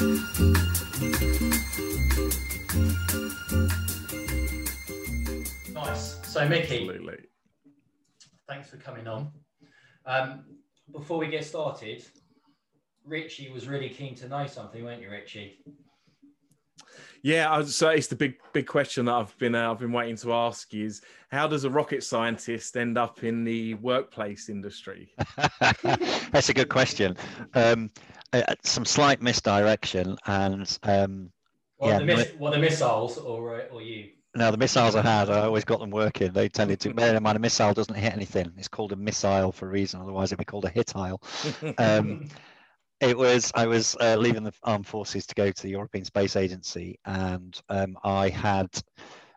Nice. So Mickey, absolutely. Thanks for coming on. Before we get started, Richie was really keen to know something, weren't you, Richie? Yeah, so it's the big question that I've been waiting to ask you is, how does a rocket scientist end up in the workplace industry? That's a good question. Some slight misdirection, and the missiles or you? No, the missiles are hard. I always got them working. They tended to, bear in mind, a missile doesn't hit anything. It's called a missile for a reason. Otherwise, it'd be called a hitile. I was leaving the armed forces to go to the European Space Agency, and I had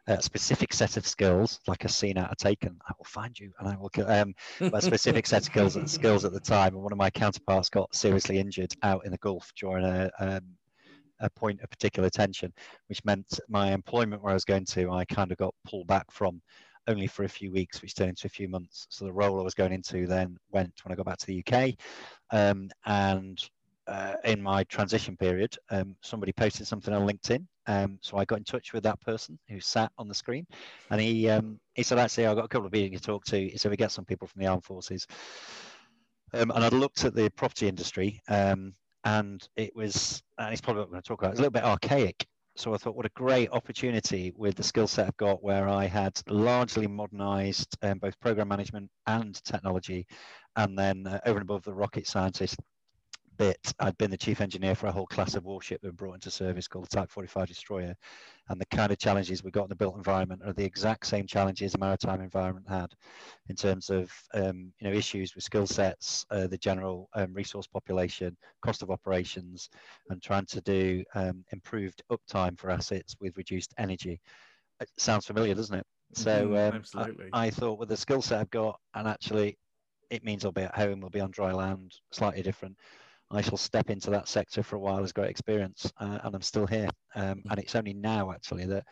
a specific set of skills, like a seen out, a taken, I will find you and I will kill. A specific set of skills at the time, and one of my counterparts got seriously injured out in the Gulf during a point of particular tension, which meant my employment where I was going to, I kind of got pulled back from, only for a few weeks, which turned into a few months. So the role I was going into then went when I got back to the UK. In my transition period, somebody posted something on LinkedIn. So I got in touch with that person who sat on the screen, and he said, actually, I've got a couple of people to talk to. He said, we get some people from the armed forces. And I looked at the property industry, and it was, and it's probably what we're going to talk about, it's a little bit archaic. So I thought, what a great opportunity with the skill set I've got, where I had largely modernized both program management and technology. And then over and above the rocket scientist bit, I'd been the chief engineer for a whole class of warship that were brought into service called the Type 45 Destroyer. And the kind of challenges we got in the built environment are the exact same challenges the maritime environment had in terms of issues with skill sets, the general resource population, cost of operations, and trying to do improved uptime for assets with reduced energy. It sounds familiar, doesn't it? So absolutely. I thought, with the skill set I've got, and actually it means I'll be at home, I'll be on dry land, slightly different. I shall step into that sector for a while as great experience, and I'm still here. And it's only now, actually, that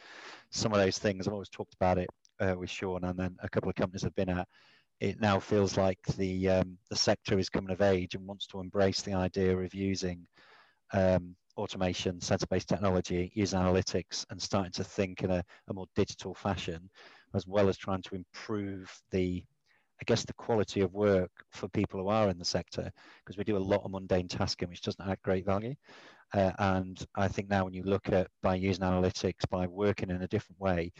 some of those things, I've always talked about it with Sean, and then a couple of companies I've been at, it now feels like the sector is coming of age and wants to embrace the idea of using automation, sensor-based technology, using analytics, and starting to think in a more digital fashion, as well as trying to improve the quality of work for people who are in the sector, because we do a lot of mundane tasking, which doesn't add great value. And I think now when you look at, by using analytics, by working in a different way,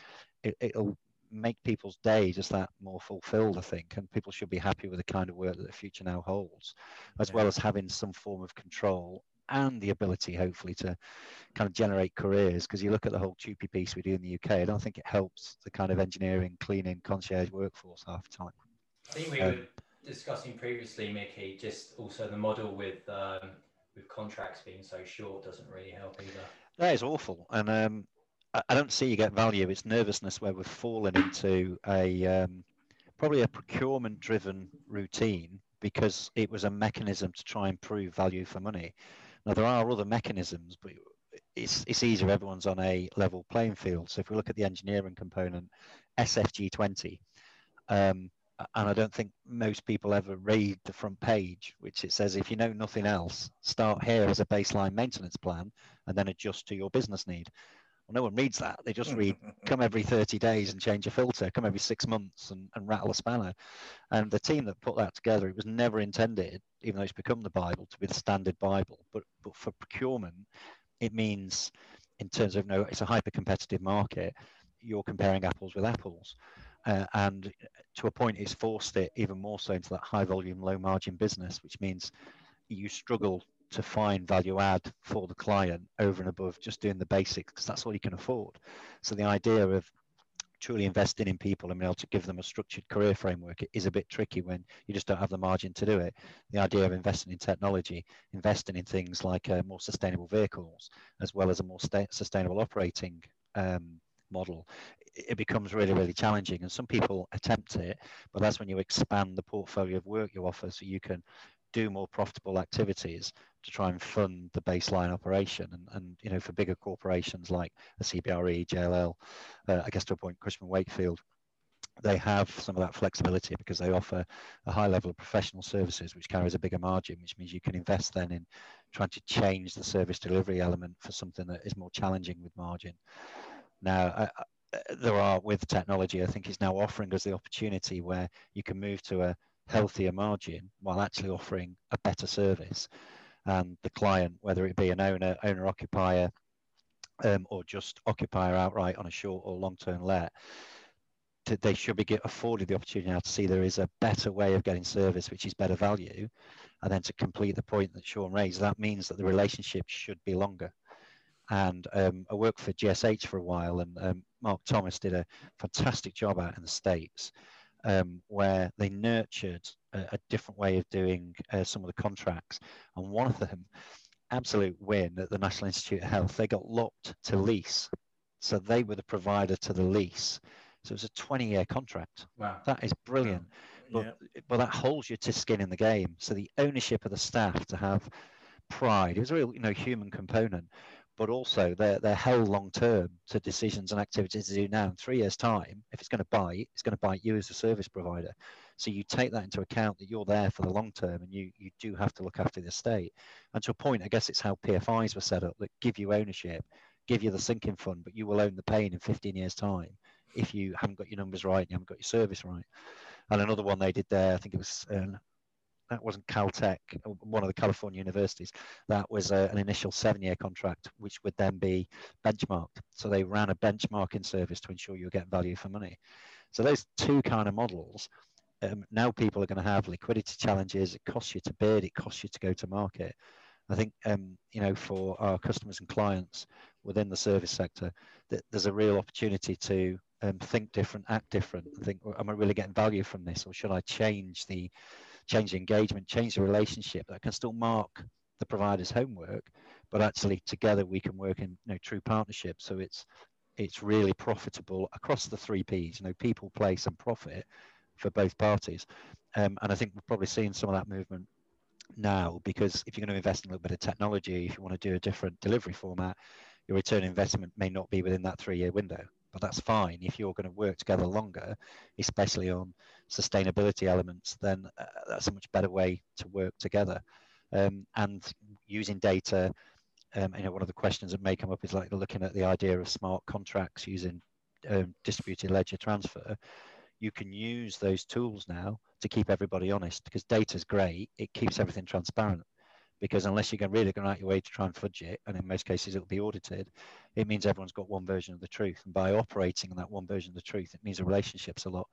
it'll make people's day just that more fulfilled, I think. And people should be happy with the kind of work that the future now holds, as well as having some form of control and the ability, hopefully, to kind of generate careers. Because you look at the whole Tupi piece we do in the UK, I don't think it helps the kind of engineering, cleaning, concierge workforce half the time. I think we were discussing previously, Mickey, just also the model with contracts being so short doesn't really help either. That is awful. And I don't see you get value. It's nervousness where we've fallen into probably a procurement-driven routine, because it was a mechanism to try and prove value for money. Now, there are other mechanisms, but it's easier. Everyone's on a level playing field. So if we look at the engineering component, SFG20, and I don't think most people ever read the front page, which it says, if you know nothing else, start here as a baseline maintenance plan and then adjust to your business need. Well, no one reads that. They just read, come every 30 days and change a filter, come every 6 months and rattle a spanner. And the team that put that together, it was never intended, even though it's become the Bible, to be the standard Bible. But for procurement, it means, in terms of, no, it's a hyper-competitive market. You're comparing apples with apples. And to a point, it's forced it even more so into that high volume, low margin business, which means you struggle to find value add for the client over and above just doing the basics, because that's all you can afford. So the idea of truly investing in people and being able to give them a structured career framework is a bit tricky when you just don't have the margin to do it. The idea of investing in technology, investing in things like more sustainable vehicles, as well as a more sustainable operating model, it becomes really, really challenging. And some people attempt it, but that's when you expand the portfolio of work you offer, so you can do more profitable activities to try and fund the baseline operation. And you know, for bigger corporations like the CBRE, JLL, I guess to a point Cushman Wakefield, they have some of that flexibility because they offer a high level of professional services, which carries a bigger margin, which means you can invest then in trying to change the service delivery element for something that is more challenging with margin. Now, there are, with technology, I think it's now offering us the opportunity where you can move to a healthier margin while actually offering a better service. And the client, whether it be an owner-occupier, or just occupier outright on a short or long-term let, they should be afforded the opportunity now to see there is a better way of getting service, which is better value. And then to complete the point that Sean raised, that means that the relationship should be longer. And I worked for GSH for a while, and Mark Thomas did a fantastic job out in the States, where they nurtured a different way of doing some of the contracts. And one of them, absolute win at the National Institute of Health, they got locked to lease. So they were the provider to the lease. So it was a 20-year contract. Wow. That is brilliant. But, yeah, but that holds you to skin in the game. So the ownership of the staff to have pride, it was a real, you know, human component, but also they're held long-term to decisions and activities to do now. In 3 years' time, if it's going to bite, it's going to bite you as a service provider. So you take that into account, that you're there for the long-term, and you do have to look after the estate. And to a point, I guess it's how PFIs were set up, that give you ownership, give you the sinking fund, but you will own the pain in 15 years' time if you haven't got your numbers right and you haven't got your service right. And another one they did there, I think it was... that wasn't Caltech, one of the California universities. That was an initial 7-year contract, which would then be benchmarked. So they ran a benchmarking service to ensure you get value for money. So those two kind of models, now people are going to have liquidity challenges. It costs you to bid, it costs you to go to market. I think, you know, for our customers and clients within the service sector, that there's a real opportunity to think different, act different. I think, am I really getting value from this, or should I change the engagement, change the relationship? That can still mark the provider's homework, but actually together we can work in, you know, true partnership. So it's really profitable across the 3 Ps, you know, people, place and profit for both parties. And I think we're probably seeing some of that movement now, because if you're going to invest in a little bit of technology, if you want to do a different delivery format, your return investment may not be within that 3-year window. But that's fine if you're going to work together longer, especially on sustainability elements. Then that's a much better way to work together. And using data, you know, one of the questions that may come up is like looking at the idea of smart contracts using distributed ledger transfer. You can use those tools now to keep everybody honest, because data is great. It keeps everything transparent. Because unless you're really going out your way to try and fudge it, and in most cases it'll be audited, it means everyone's got one version of the truth. And by operating on that one version of the truth, it means the relationship's a lot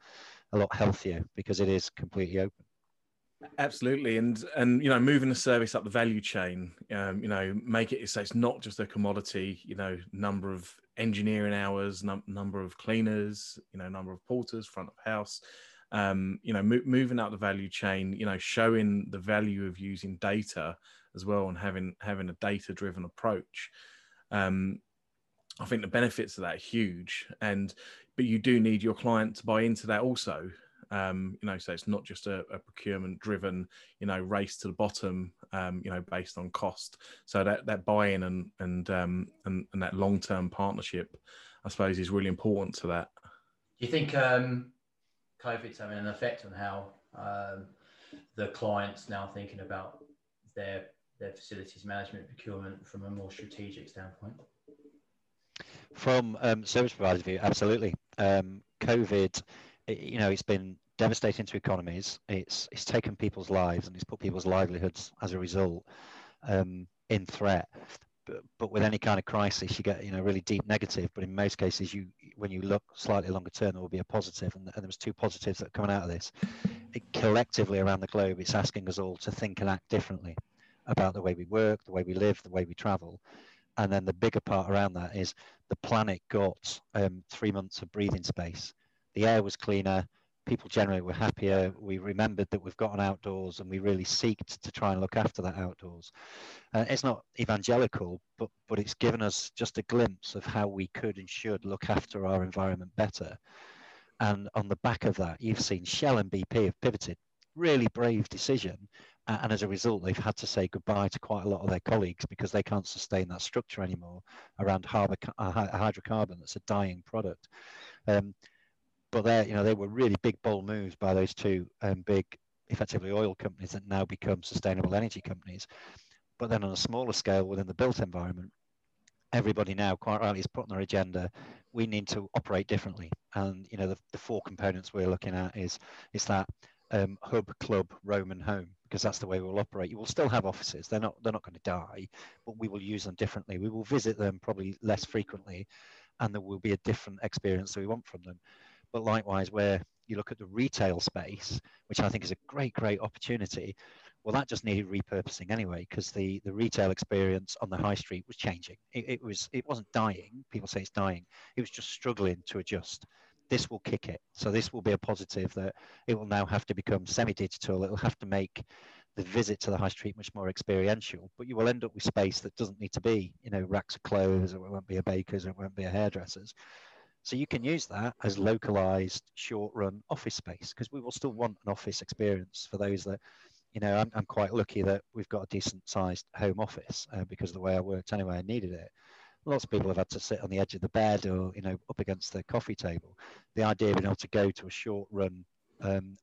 healthier, because it is completely open. Absolutely, and you know, moving the service up the value chain, you know, make it so it's not just a commodity. You know, number of engineering hours, number of cleaners, you know, number of porters, front of house. You know, moving up the value chain, you know, showing the value of using data as well, and having a data-driven approach. I think the benefits of that are huge, but you do need your client to buy into that also. You know, so it's not just a procurement-driven, you know, race to the bottom, you know, based on cost. So that buy-in and that long-term partnership, I suppose, is really important to that. Do you think COVID's having an effect on how the clients now thinking about their facilities management procurement from a more strategic standpoint? From service provider's view, absolutely. COVID, you know, it's been devastating to economies. It's taken people's lives, and it's put people's livelihoods as a result in threat. But with any kind of crisis, you get, you know, really deep negative. But in most cases, when you look slightly longer term, there will be a positive. And there was two positives that are coming out of this. Collectively around the globe, it's asking us all to think and act differently about the way we work, the way we live, the way we travel. And then the bigger part around that is the planet got 3 months of breathing space. The air was cleaner. People generally were happier. We remembered that we've got an outdoors, and we really seeked to try and look after that outdoors. It's not evangelical, but it's given us just a glimpse of how we could and should look after our environment better. And on the back of that, you've seen Shell and BP have pivoted. Really brave decision. And as a result, they've had to say goodbye to quite a lot of their colleagues, because they can't sustain that structure anymore around hydrocarbon that's a dying product. But they were really big, bold moves by those two big, effectively oil companies that now become sustainable energy companies. But then on a smaller scale within the built environment, everybody now quite rightly is putting their agenda. We need to operate differently. And, you know, the four components we're looking at is that hub, club, roam and home, because that's the way we'll operate. You will still have offices. They're not going to die, but we will use them differently. We will visit them probably less frequently, and there will be a different experience that we want from them. But likewise, where you look at the retail space, which I think is a great, great opportunity, well, that just needed repurposing anyway, because the retail experience on the high street was changing. It wasn't dying. People say it's dying. It was just struggling to adjust. This will kick it. So this will be a positive that it will now have to become semi-digital. It'll have to make the visit to the high street much more experiential, but you will end up with space that doesn't need to be, you know, racks of clothes, or it won't be a baker's, or it won't be a hairdresser's. So you can use that as localized short-run office space, because we will still want an office experience for those that, you know, I'm quite lucky that we've got a decent-sized home office because of the way I worked anyway, I needed it. Lots of people have had to sit on the edge of the bed or, you know, up against the coffee table. The idea of being able to go to a short-run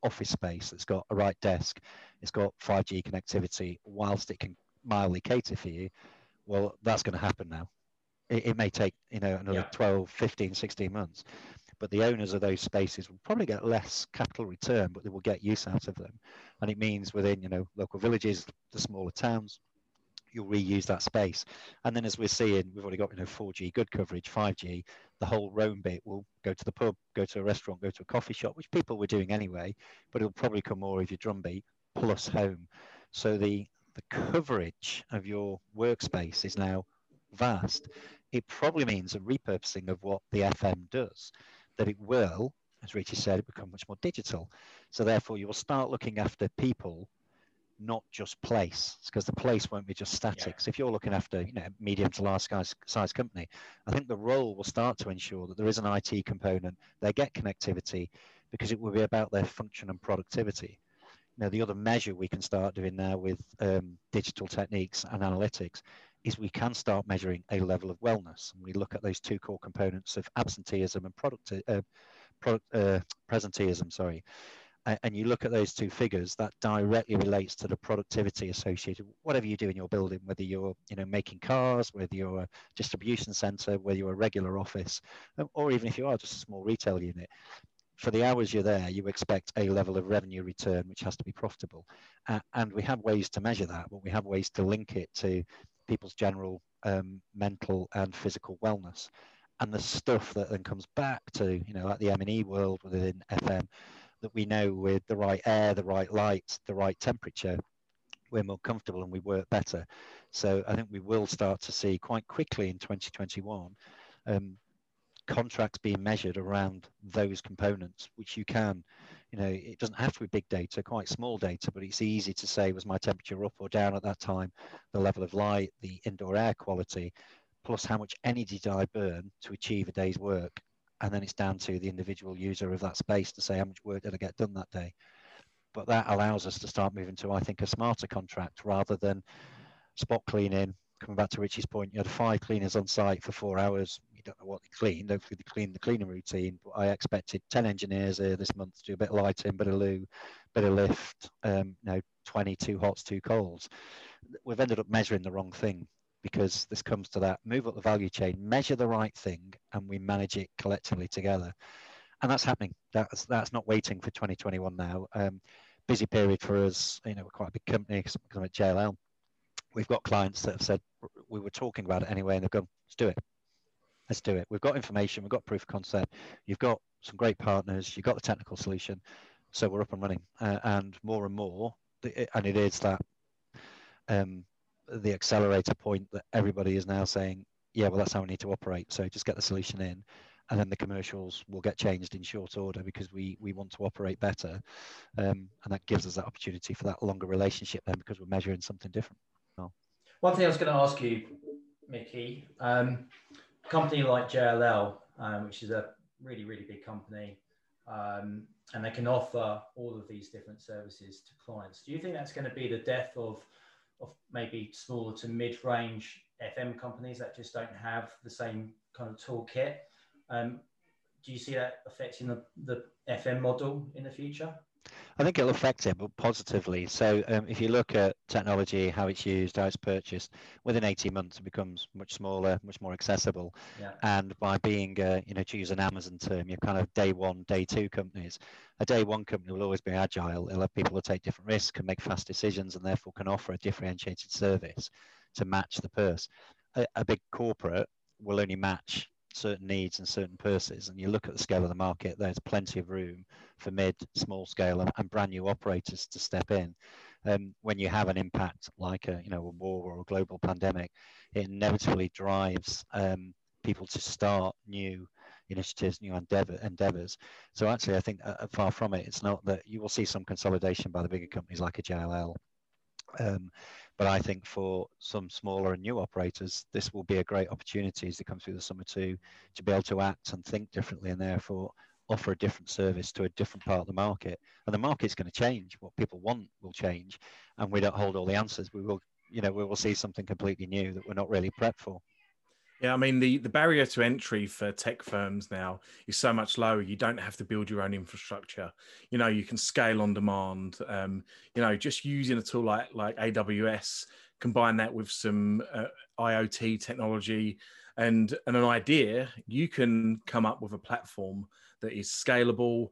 office space that's got a right desk, it's got 5G connectivity, whilst it can mildly cater for you, well, that's going to happen now. It may take, you know, another 12, 15, 16 months. But the owners of those spaces will probably get less capital return, but they will get use out of them. And it means within, you know, local villages, the smaller towns, you'll reuse that space. And then as we're seeing, we've already got, you know, 4G good coverage, 5G, the whole roam bit will go to the pub, go to a restaurant, go to a coffee shop, which people were doing anyway, but it'll probably come more of your drumbeat plus home. So the coverage of your workspace is now vast. It probably means a repurposing of what the FM does, that it will, as Richie said, it become much more digital. So therefore you will start looking after people, not just place, because the place won't be just static. So if you're looking after, you know, medium to large size company, I think the role will start to ensure that there is an IT component, they get connectivity, because it will be about their function and productivity. Now, the other measure we can start doing now with digital techniques and analytics is we can start measuring a level of wellness. And we look at those two core components of absenteeism and presenteeism, sorry. And you look at those two figures, that directly relates to the productivity associated with whatever you do in your building, whether you're, you know, making cars, whether you're a distribution center, whether you're a regular office, or even if you are just a small retail unit. For the hours you're there, you expect a level of revenue return, which has to be profitable. And we have ways to measure that, but we have ways to link it to people's general mental and physical wellness. And the stuff that then comes back to, you know, like the M&E world within FM, that we know with the right air, the right light, the right temperature, we're more comfortable and we work better. So I think we will start to see quite quickly in 2021 contracts being measured around those components, which you can, you know, it doesn't have to be big data, quite small data, but it's easy to say, was my temperature up or down at that time, the level of light, the indoor air quality, plus how much energy did I burn to achieve a day's work. And then it's down to the individual user of that space to say, how much work did I get done that day? But that allows us to start moving to, I think, a smarter contract rather than spot cleaning. Coming back to Richie's point, you had 5 cleaners on site for 4 hours. You don't know what they cleaned. Hopefully they cleaned the cleaning routine. But I expected 10 engineers here this month to do a bit of lighting, bit of loo, bit of lift, you know, 20, 2 hots, 2 colds. We've ended up measuring the wrong thing. Because this comes to that, move up the value chain, measure the right thing, and we manage it collectively together. And that's happening. That's not waiting for 2021 now. Busy period for us, you know, we're quite a big company because I'm at JLL. We've got clients that have said, we were talking about it anyway, and they've gone, let's do it. Let's do it. We've got information, we've got proof of concept, you've got some great partners, you've got the technical solution, so we're up and running. And more, and it is that... the accelerator point that everybody is now saying, yeah, well, that's how we need to operate. So just get the solution in, and then the commercials will get changed in short order because we want to operate better. And that gives us that opportunity for that longer relationship then, because we're measuring something different. Oh. One thing I was going to ask you, Mickey, a company like JLL, which is a really, really big company, and they can offer all of these different services to clients. Do you think that's going to be the death of maybe smaller to mid-range FM companies that just don't have the same kind of toolkit? do you see that affecting the FM model in the future? I think it'll affect it, but positively. So if you look at technology, how it's used, how it's purchased, within 18 months it becomes much smaller, much more accessible. Yeah. And by being, to use an Amazon term, you're kind of day one, day two companies. A day one company will always be agile. It'll have people who take different risks, can make fast decisions, and therefore can offer a differentiated service to match the purse. A big corporate will only match certain needs and certain purses, and you look at the scale of the market, there's plenty of room for mid, small scale and brand new operators to step in. When you have an impact like a war or a global pandemic, it inevitably drives people to start new initiatives, new endeavors. So actually I think far from it, it's not that you will see some consolidation by the bigger companies like a JLL. But I think for some smaller and new operators, this will be a great opportunity as they come through the summer to be able to act and think differently, and therefore offer a different service to a different part of the market. And the market's going to change. What people want will change, and we don't hold all the answers. We will, we will see something completely new that we're not really prepped for. Yeah, I mean, the barrier to entry for tech firms now is so much lower. You don't have to build your own infrastructure. You can scale on demand. Just using a tool like AWS, combine that with some IoT technology and an idea, you can come up with a platform that is scalable,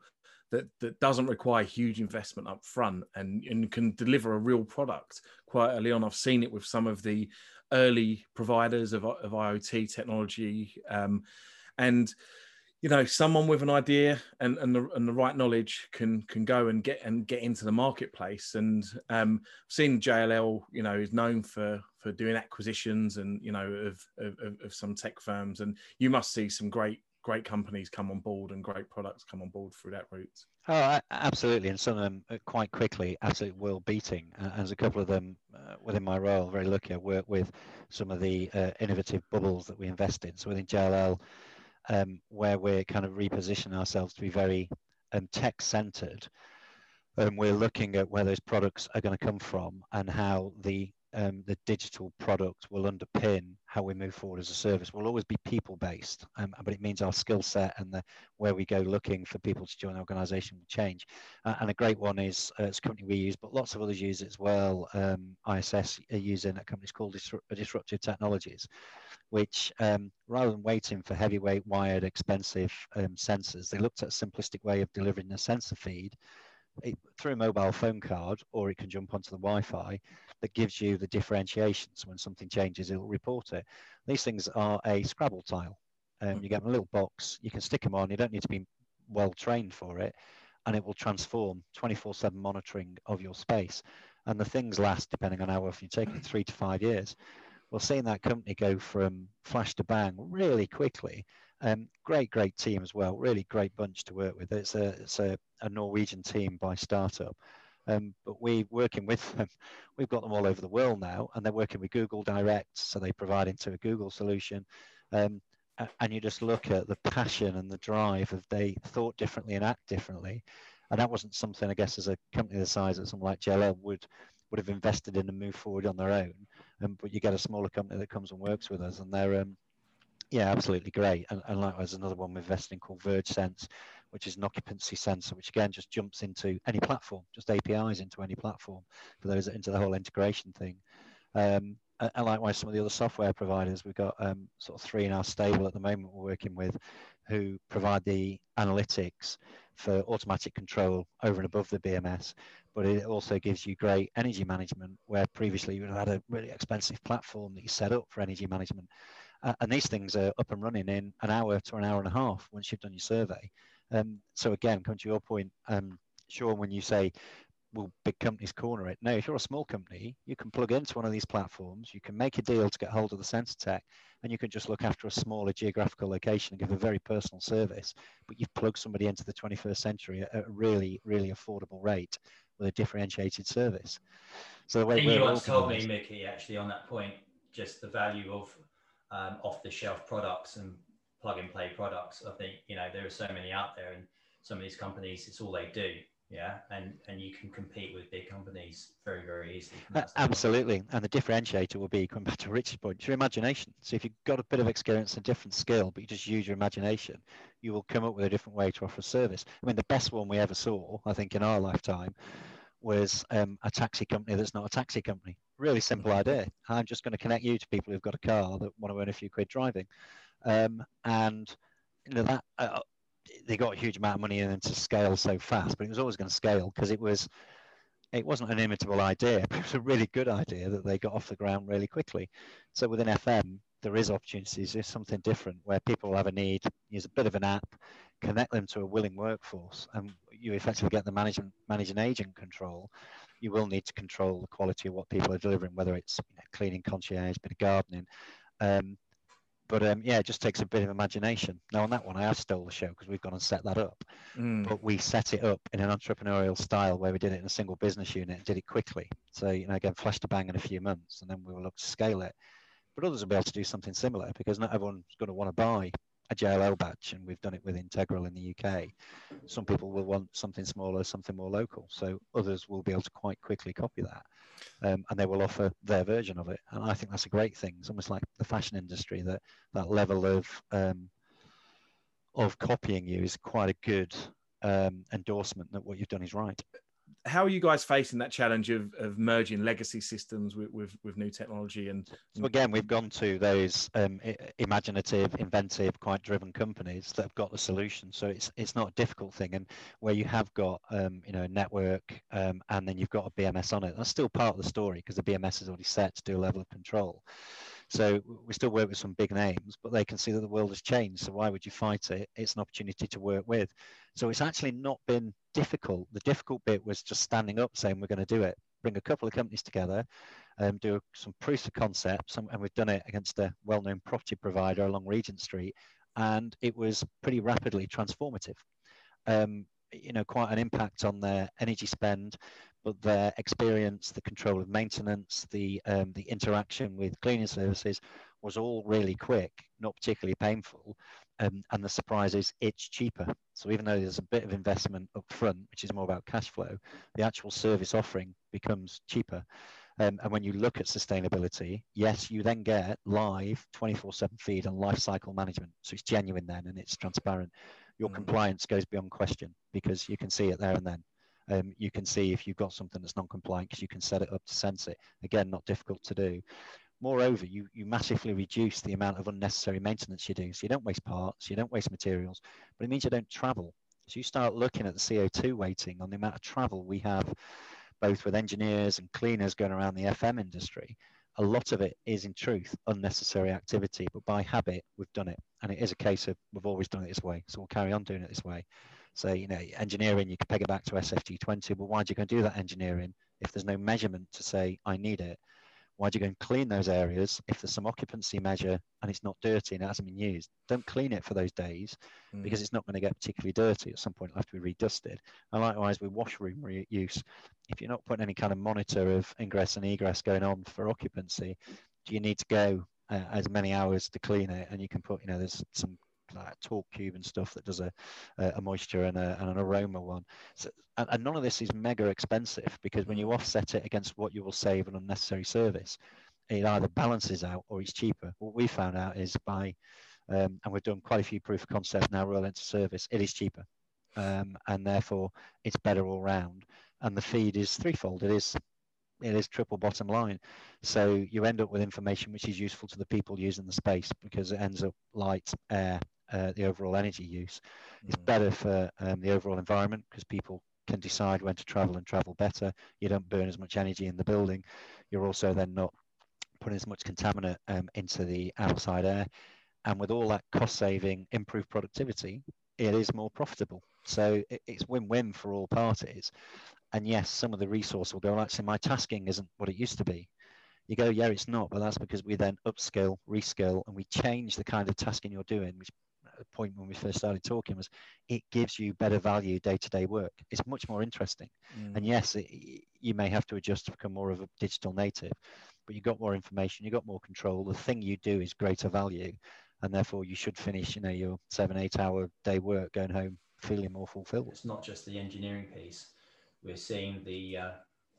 that doesn't require huge investment up front and can deliver a real product quite early on. I've seen it with some of the early providers of IoT technology, someone with an idea and the right knowledge can go and get into the marketplace. And I've seen JLL, is known for doing acquisitions and of some tech firms. And you must see some great companies come on board and great products come on board through that route. Oh, absolutely. And some of them quite quickly, absolutely world beating. As a couple of them within my role, very lucky, I work with some of the innovative bubbles that we invest in. So within JLL, where we're kind of repositioning ourselves to be very tech centered, we're looking at where those products are going to come from and how the digital product will underpin how we move forward as a service. We'll always be people-based, but it means our skill set and where we go looking for people to join the organisation will change. And a great one is it's a company we use, but lots of others use it as well. ISS are using a company called Disruptive Technologies, which rather than waiting for heavyweight, wired, expensive sensors, they looked at a simplistic way of delivering a sensor feed through a mobile phone card, or it can jump onto the Wi-Fi, that gives you the differentiations. So when something changes, it'll report it. These things are a Scrabble tile. You get them in a little box, you can stick them on, you don't need to be well trained for it, and it will transform 24/7 monitoring of your space. And the things last, depending on how often you take it, 3 to 5 years. Well, seeing that company go from flash to bang really quickly. Great team as well, really great bunch to work with. It's a Norwegian team by startup, but we're working with them. We've got them all over the world now, and they're working with Google Direct, so they provide into a Google solution. And you just look at the passion and the drive of they thought differently and act differently. And that wasn't something, I guess, as a company the size that someone like JLL would have invested in and moved forward on their own. But you get a smaller company that comes and works with us, and they're yeah, absolutely great. And likewise, another one we're investing in called VergeSense, which is an occupancy sensor, which again just jumps into any platform, just APIs into any platform for those into the whole integration thing. And likewise, some of the other software providers, we've got sort of three in our stable at the moment we're working with, who provide the analytics for automatic control over and above the BMS. But it also gives you great energy management, where previously you had a really expensive platform that you set up for energy management. And these things are up and running in an hour to an hour and a half once you've done your survey. So again, come to your point, Sean, when you say, will big companies corner it? No, if you're a small company, you can plug into one of these platforms, you can make a deal to get hold of the sensor tech, and you can just look after a smaller geographical location and give a very personal service. But you've plugged somebody into the 21st century at a really, really affordable rate with a differentiated service. So the way you once told me, Mickey, actually on that point, just the value of off-the-shelf products and plug-and-play products. I think there are so many out there, and some of these companies, it's all they do. Yeah, and you can compete with big companies very, very easily. Absolutely. And the differentiator will be, going back to Rich's point, it's your imagination. So if you've got a bit of experience and different skill, but you just use your imagination, you will come up with a different way to offer a service. I mean, the best one we ever saw, I think, in our lifetime was a taxi company that's not a taxi company. Really simple idea. I'm just going to connect you to people who've got a car that want to earn a few quid driving. And you know, that... they got a huge amount of money in them to scale so fast, but it was always going to scale because it wasn't an imitable idea, but it was a really good idea that they got off the ground really quickly. So within FM, there is opportunities, there's something different where people have a need, use a bit of an app, connect them to a willing workforce, and you effectively get the manage and agent control. You will need to control the quality of what people are delivering, whether it's cleaning, concierge, bit of gardening. But yeah, it just takes a bit of imagination. Now, on that one, I have stole the show because we've gone and set that up. But we set it up in an entrepreneurial style where we did it in a single business unit and did it quickly. So, you know, again, flash to bang in a few months, and then we will look to scale it. But others will be able to do something similar because not everyone's going to want to buy a JLL batch, and we've done it with Integral in the UK. Some people will want something smaller, something more local. So others will be able to quite quickly copy that. And they will offer their version of it. And I think that's a great thing. It's almost like the fashion industry, that level of copying you is quite a good endorsement that what you've done is right. How are you guys facing that challenge of merging legacy systems with new technology? And so again, we've gone to those imaginative, inventive, quite driven companies that have got the solution. So it's not a difficult thing. And where you have got a network and then you've got a BMS on it, that's still part of the story because the BMS is already set to do a level of control. So we still work with some big names, but they can see that the world has changed. So why would you fight it? It's an opportunity to work with. So it's actually not been difficult. The difficult bit was just standing up, saying we're going to do it. Bring a couple of companies together, do some proofs of concepts, and we've done it against a well-known property provider along Regent Street, and it was pretty rapidly transformative. Quite an impact on their energy spend, but their experience, the control of maintenance, the interaction with cleaning services was all really quick, not particularly painful. And the surprise is it's cheaper. So even though there's a bit of investment up front, which is more about cash flow, the actual service offering becomes cheaper. And when you look at sustainability, yes, you then get live 24/7 feed and life cycle management. So it's genuine then, and it's transparent. Your compliance goes beyond question because you can see it there and then. You can see if you've got something that's non-compliant because you can set it up to sense it. Again, not difficult to do. Moreover, you massively reduce the amount of unnecessary maintenance you do. So you don't waste parts, you don't waste materials, but it means you don't travel. So you start looking at the CO2 weighting on the amount of travel we have, both with engineers and cleaners going around the FM industry. A lot of it is, in truth, unnecessary activity, but by habit, we've done it. And it is a case of we've always done it this way, so we'll carry on doing it this way. So, engineering, you can peg it back to SFG20, but why do you go and do that engineering if there's no measurement to say, I need it? Why do you go and clean those areas if there's some occupancy measure and it's not dirty and it hasn't been used? Don't clean it for those days because it's not going to get particularly dirty. At some point, it'll have to be redusted. And likewise, with washroom reuse, if you're not putting any kind of monitor of ingress and egress going on for occupancy, do you need to go as many hours to clean it? And you can put, there's some like torque cube and stuff that does a moisture and an aroma one. So, and none of this is mega expensive because when you offset it against what you will save on unnecessary service, it either balances out or it's cheaper. What we found out is by, and we've done quite a few proof of concept now, roll into service, it is cheaper. And therefore it's better all round. And the feed is threefold. It is triple bottom line. So you end up with information which is useful to the people using the space because it ends up light, air, the overall energy use. It's better for the overall environment because people can decide when to travel and travel better. You don't burn as much energy in the building. You're also then not putting as much contaminant into the outside air. And with all that cost saving, improved productivity, it is more profitable. So it's win-win for all parties. And yes, some of the resource will go, actually, my tasking isn't what it used to be. You go, yeah, it's not, but that's because we then upskill, reskill, and we change the kind of tasking you're doing, which the point when we first started talking was it gives you better value day-to-day work. It's much more interesting. And yes, you may have to adjust to become more of a digital native, but you've got more information, you've got more control. The thing you do is greater value, and therefore you should finish your 7-8 hour day work going home feeling more fulfilled. It's not just the engineering piece. we're seeing the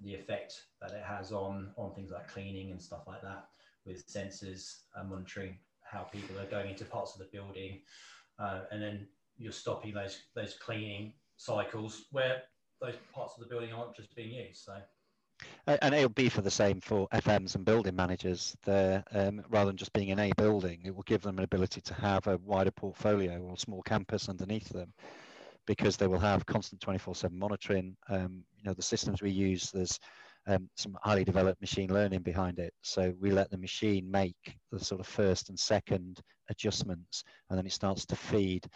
effect that it has on things like cleaning and stuff like that, with sensors monitoring how people are going into parts of the building, and then you're stopping those cleaning cycles where those parts of the building aren't just being used. So, and it'll be for the same for FMs and building managers there, rather than just being in a building, it will give them an ability to have a wider portfolio or small campus underneath them, because they will have constant 24/7 monitoring. You know, the systems we use, there's some highly developed machine learning behind it. So we let the machine make the sort of first and second adjustments, and then it starts to feed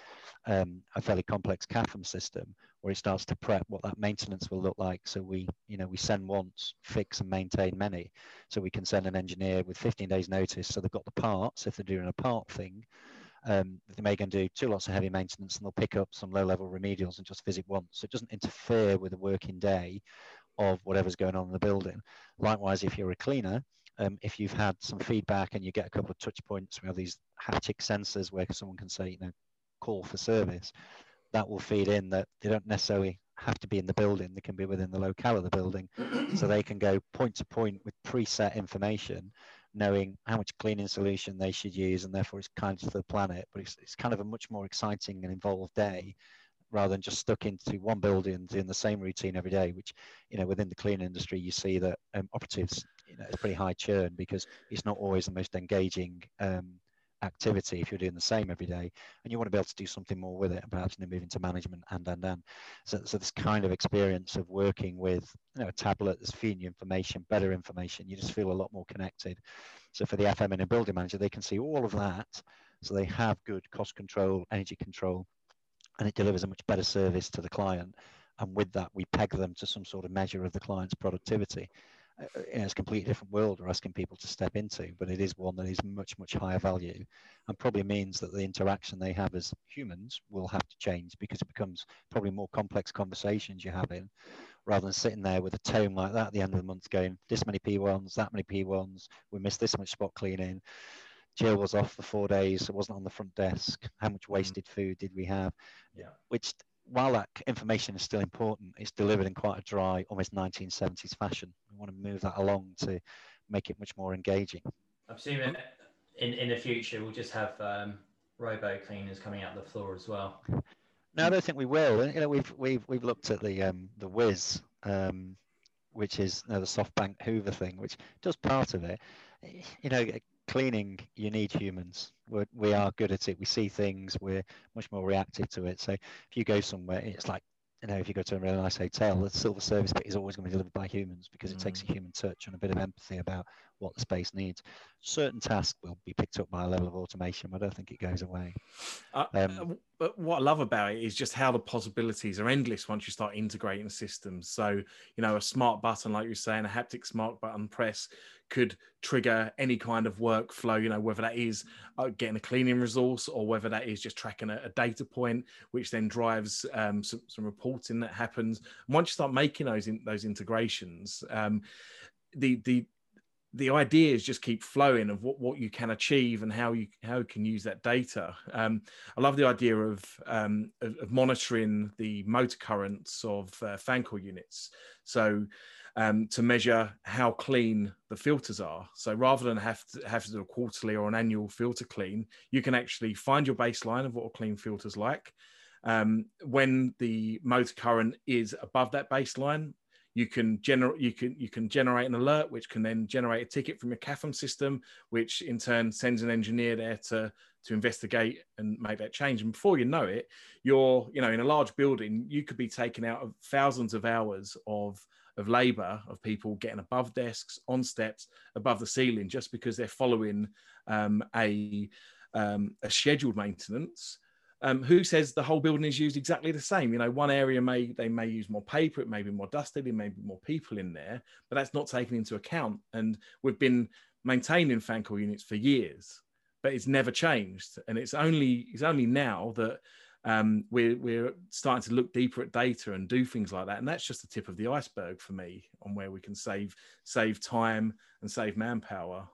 a fairly complex CAFM system, where it starts to prep what that maintenance will look like. So we, you know, we send once, fix and maintain many. So we can send an engineer with 15 days notice, so they've got the parts, if they're doing a part thing. They may go and do 2 lots of heavy maintenance, and they'll pick up some low-level remedials and just visit once. So it doesn't interfere with the working day of whatever's going on in the building. Likewise, if you're a cleaner, if you've had some feedback and you get a couple of touch points, we have these haptic sensors where someone can say, you know, call for service. That will feed in that they don't necessarily have to be in the building. They can be within the locale of the building. So they can go point to point with preset information, knowing how much cleaning solution they should use, and therefore it's kind to the planet. But it's kind of a much more exciting and involved day, rather than just stuck into one building doing the same routine every day, which, you know, within the cleaning industry, you see that operatives, you know, it's pretty high churn, because it's not always the most engaging activity if you're doing the same every day, and you want to be able to do something more with it, and perhaps, you know, move into management and. So this kind of experience of working with, you know, a tablet that's feeding you information, better information, you just feel a lot more connected. So for the FM and a building manager, they can see all of that, so they have good cost control, energy control, and it delivers a much better service to the client. And with that, we peg them to some sort of measure of the client's productivity. It's a completely different world we're asking people to step into, but it is one that is much, much higher value, and probably means that the interaction they have as humans will have to change, because it becomes probably more complex conversations you're having, rather than sitting there with a tome like that at the end of the month going, this many P1s, that many P1s, we missed this much spot cleaning, Jill was off for 4 days, so it wasn't on the front desk, how much wasted food did we have? Yeah. Which, while that information is still important, it's delivered in quite a dry, almost 1970s fashion. We want to move that along to make it much more engaging. I'm assuming in the future we'll just have robo cleaners coming out the floor as well. No, I don't think we will. You know, we've looked at the Whiz, which is, you know, the SoftBank Hoover thing, which does part of it. You know, cleaning, you need humans. We are good at it. We see things. We're much more reactive to it. So if you go somewhere, it's like, you know, if you go to a really nice hotel, the silver service bit is always going to be delivered by humans, because it takes a human touch and a bit of empathy about what the space needs. Certain tasks will be picked up by a level of automation, but I don't think it goes away. But what I love about it is just how the possibilities are endless once you start integrating systems. So, you know, a smart button, like you're saying, a haptic smart button press could trigger any kind of workflow, you know, whether that is getting a cleaning resource, or whether that is just tracking a data point, which then drives some reporting that happens. And once you start making those integrations, the ideas just keep flowing of what you can achieve and how you can use that data. I love the idea of monitoring the motor currents of fan coil units. So to measure how clean the filters are. So rather than have to do a quarterly or an annual filter clean, you can actually find your baseline of what a clean filter's like. When the motor current is above that baseline, you can generate an alert, which can then generate a ticket from your CAFM system, which in turn sends an engineer there to investigate and make that change. And before you know it, you're, you know, in a large building, you could be taking out of thousands of hours of labor of people getting above desks, on steps, above the ceiling, just because they're following a scheduled maintenance. Who says the whole building is used exactly the same? You know, one area they may use more paper, it may be more dusted, it may be more people in there, but that's not taken into account. And we've been maintaining fan coil units for years, but it's never changed. And it's only now that we're starting to look deeper at data and do things like that. And that's just the tip of the iceberg for me on where we can save time and save manpower.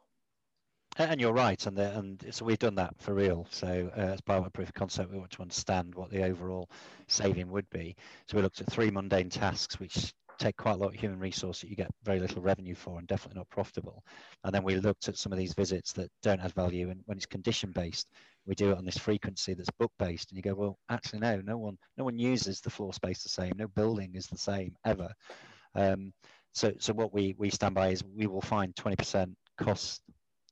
And you're right, and so we've done that for real. So as part of our proof of concept, we want to understand what the overall saving would be. So we looked at 3 mundane tasks, which take quite a lot of human resource that you get very little revenue for and definitely not profitable. And then we looked at some of these visits that don't add value, and when it's condition-based, we do it on this frequency that's book-based, and you go, well, actually, no, no one uses the floor space the same, no building is the same ever. So what we stand by is we will find 20% cost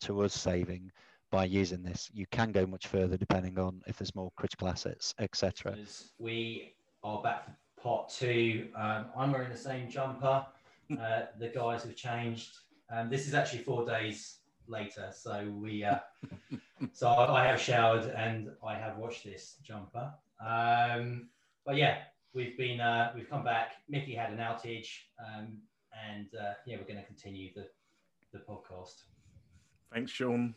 to us saving by using this. You can go much further depending on if there's more critical assets, etc. We are back for part two. I'm wearing the same jumper. The guys have changed. This is actually 4 days later, so we so I have showered and I have washed this jumper. But yeah, we've come back. Mickey had an outage, and yeah, we're going to continue the podcast. Thanks, Sean.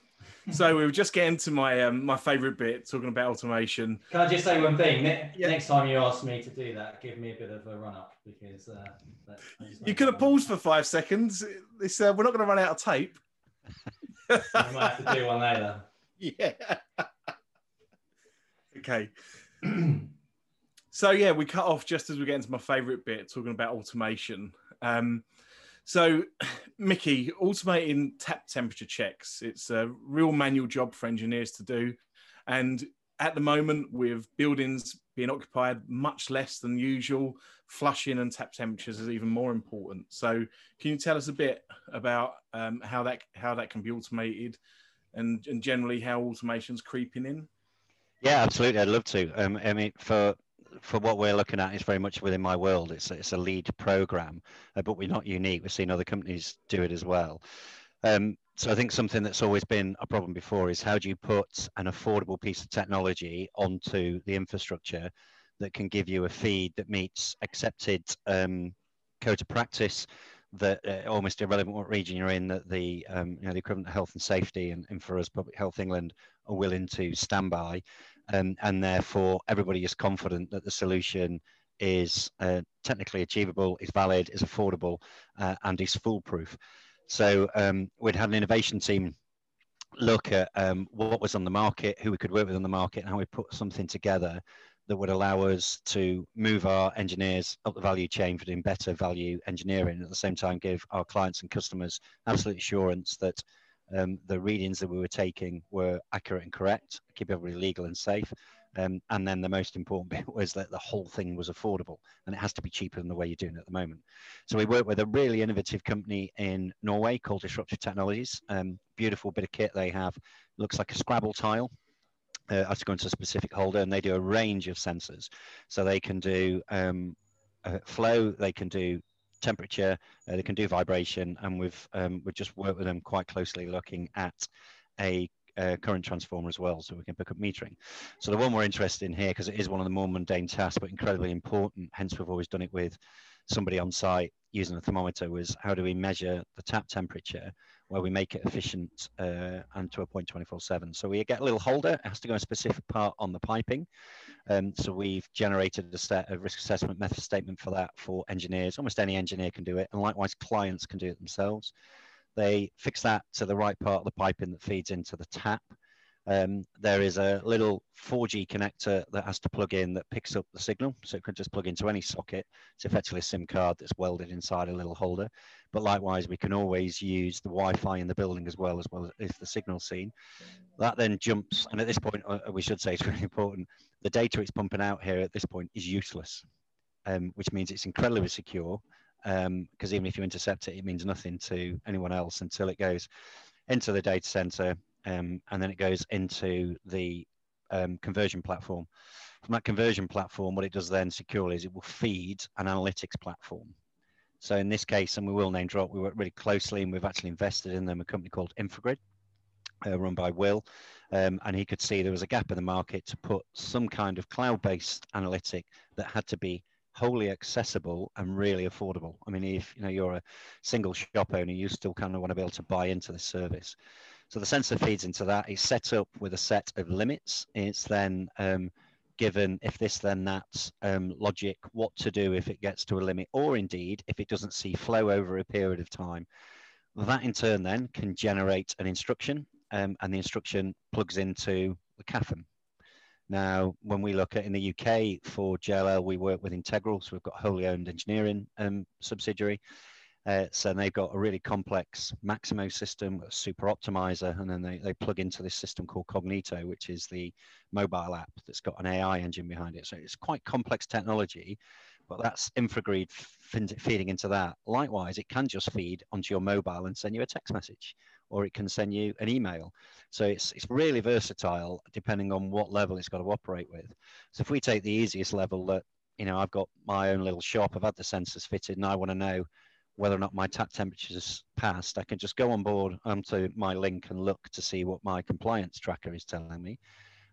So we were just getting to my my favourite bit, talking about automation. Can I just say one thing? Next time you ask me to do that, give me a bit of a run-up, because... you could have paused for 5 seconds. It's, we're not going to run out of tape. We might have to do one later. Yeah. Okay. So, yeah, we cut off just as we get into my favourite bit, talking about automation. So, Mickey, automating tap temperature checks. It's a real manual job for engineers to do. And at the moment, with buildings being occupied much less than usual, flushing and tap temperatures is even more important. So can you tell us a bit about how that can be automated and generally how automation's creeping in? Yeah, absolutely. I'd love to. I mean, for what we're looking at is very much within my world. It's a lead program, but we're not unique. We've seen other companies do it as well. So I think something that's always been a problem before is how do you put an affordable piece of technology onto the infrastructure that can give you a feed that meets accepted code of practice, that almost irrelevant what region you're in, that the the equivalent of health and safety and for us Public Health England are willing to stand by. And therefore, everybody is confident that the solution is technically achievable, is valid, is affordable, and is foolproof. So we'd had an innovation team look at what was on the market, who we could work with on the market, and how we put something together that would allow us to move our engineers up the value chain for doing better value engineering, and at the same time give our clients and customers absolute assurance that the readings that we were taking were accurate and correct, keep everybody legal and safe. And then the most important bit was that the whole thing was affordable, and it has to be cheaper than the way you're doing it at the moment. So we worked with a really innovative company in Norway called Disruptive Technologies. Beautiful bit of kit they have. Looks like a Scrabble tile. I have to go into a specific holder, and they do a range of sensors. So they can do flow, they can do temperature, they can do vibration, and we've just worked with them quite closely looking at a current transformer as well, so we can pick up metering. So the one we're interested in here, because it is one of the more mundane tasks but incredibly important, hence we've always done it with somebody on site using a thermometer, was how do we measure the tap temperature where we make it efficient and to a point 24/7. So we get a little holder, it has to go in a specific part on the piping. So we've generated a set of risk assessment method statement for that for engineers. Almost any engineer can do it, and likewise clients can do it themselves. They fix that to the right part of the piping that feeds into the tap. There is a little 4G connector that has to plug in that picks up the signal, so it could just plug into any socket. It's effectively a SIM card that's welded inside a little holder. But likewise, we can always use the Wi-Fi in the building as well as if the signal's seen. That then jumps, and at this point, we should say it's really important, the data it's pumping out here at this point is useless, which means it's incredibly secure, because even if you intercept it, it means nothing to anyone else until it goes into the data center. And then it goes into the conversion platform. From that conversion platform, what it does then securely is it will feed an analytics platform. So in this case, and we will name drop, we work really closely, and we've actually invested in them, a company called InfraGrid, run by Will. And he could see there was a gap in the market to put some kind of cloud-based analytic that had to be wholly accessible and really affordable. I mean, if you're a single shop owner, you still kind of want to be able to buy into the service. So the sensor feeds into that. It's set up with a set of limits. It's then given, if this, then that logic, what to do if it gets to a limit, or indeed if it doesn't see flow over a period of time. That in turn then can generate an instruction, and the instruction plugs into the CAFM. Now, when we look at in the UK for JLL, we work with Integral, so we've got wholly owned engineering subsidiary. So they've got a really complex Maximo system, a super optimizer, and then they plug into this system called Cognito, which is the mobile app that's got an AI engine behind it. So it's quite complex technology, but that's InfraGrid feeding into that. Likewise, it can just feed onto your mobile and send you a text message, or it can send you an email. So it's really versatile depending on what level it's got to operate with. So if we take the easiest level that, you know, I've got my own little shop, I've had the sensors fitted, and I want to know whether or not my tap temperature's passed, I can just go on board onto my link and look to see what my compliance tracker is telling me.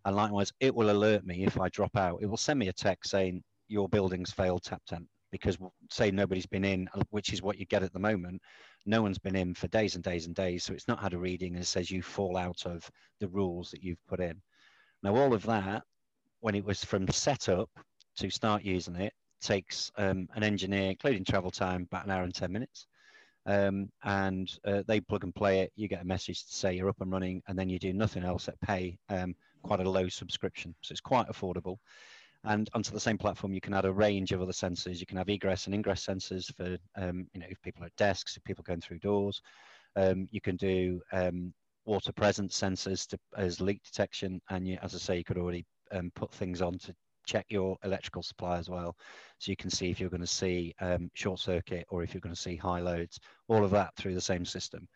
And likewise, it will alert me if I drop out. It will send me a text saying, your building's failed tap temp, because say nobody's been in, which is what you get at the moment. No one's been in for days and days and days. So it's not had a reading and it says you fall out of the rules that you've put in. Now, all of that, when it was from setup to start using it, takes an engineer, including travel time, about an hour and 10 minutes. They plug and play it. You get a message to say you're up and running, and then you do nothing else at pay quite a low subscription. So it's quite affordable. And onto the same platform, you can add a range of other sensors. You can have egress and ingress sensors for, you know, if people are at desks, if people are going through doors. You can do water presence sensors as leak detection. And you, as I say, you could already put things on to check your electrical supply as well. So you can see if you're going to see short circuit or if you're going to see high loads, all of that through the same system.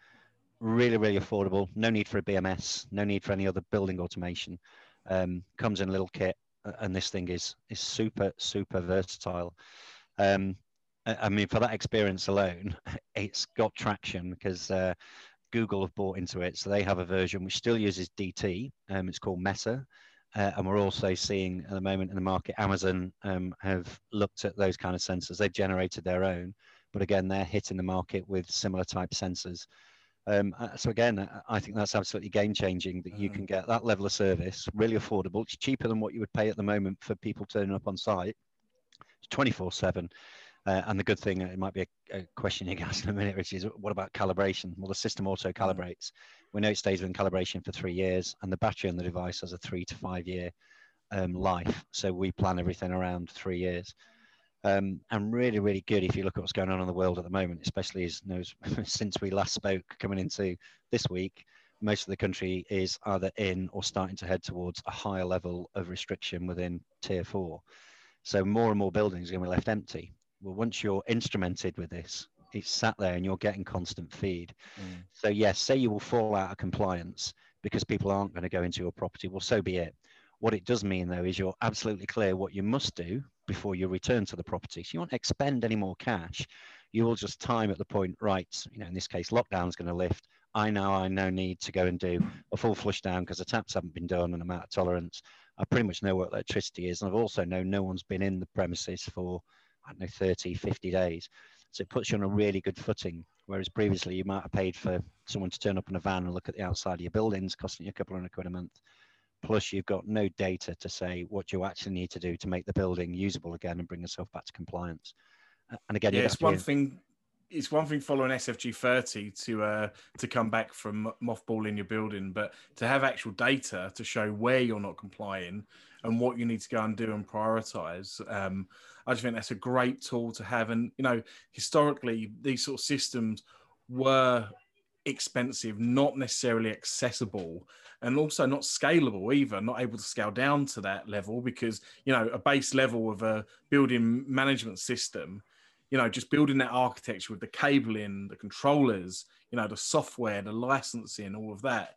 Really, really affordable. No need for a BMS, no need for any other building automation. Comes in a little kit, and this thing is super, super versatile. I mean, for that experience alone, it's got traction because Google have bought into it. So they have a version which still uses DT. It's called Meta. And we're also seeing at the moment in the market, Amazon have looked at those kind of sensors. They've generated their own, but again, they're hitting the market with similar type sensors. So again, I think that's absolutely game changing that you can get that level of service, really affordable. It's cheaper than what you would pay at the moment for people turning up on site. It's 24/7. And the good thing, it might be a question you can ask in a minute, which is what about calibration? Well, the system auto calibrates. We know it stays within calibration for 3 years, and the battery on the device has a 3 to 5 year life. So we plan everything around 3 years. And really, really good if you look at what's going on in the world at the moment, especially as, you know, since we last spoke coming into this week, most of the country is either in or starting to head towards a higher level of restriction within Tier 4. So more and more buildings are going to be left empty. Well, once you're instrumented with this, it's sat there and you're getting constant feed. So yes, say you will fall out of compliance because people aren't going to go into your property. Well, so be it. What it does mean, though, is you're absolutely clear what you must do before you return to the property. So you won't expend any more cash. You will just time at the point, right, you know, in this case, lockdown is going to lift. I now need to go and do a full flush down because the taps haven't been done and I'm out of tolerance. I pretty much know what electricity is. And I've also known no one's been in the premises for, I don't know, 30, 50 days. So it puts you on a really good footing. Whereas previously you might have paid for someone to turn up in a van and look at the outside of your buildings, costing you a couple hundred quid a month. Plus you've got no data to say what you actually need to do to make the building usable again and bring yourself back to compliance. And again, yeah, it's one thing following SFG30 to come back from mothballing your building, but to have actual data to show where you're not complying and what you need to go and do and prioritize, I just think that's a great tool to have. And, you know, historically, these sort of systems were expensive, not necessarily accessible, and also not scalable either, not able to scale down to that level because, you know, a base level of a building management system, you know, just building that architecture with the cabling, the controllers, you know, the software, the licensing, all of that,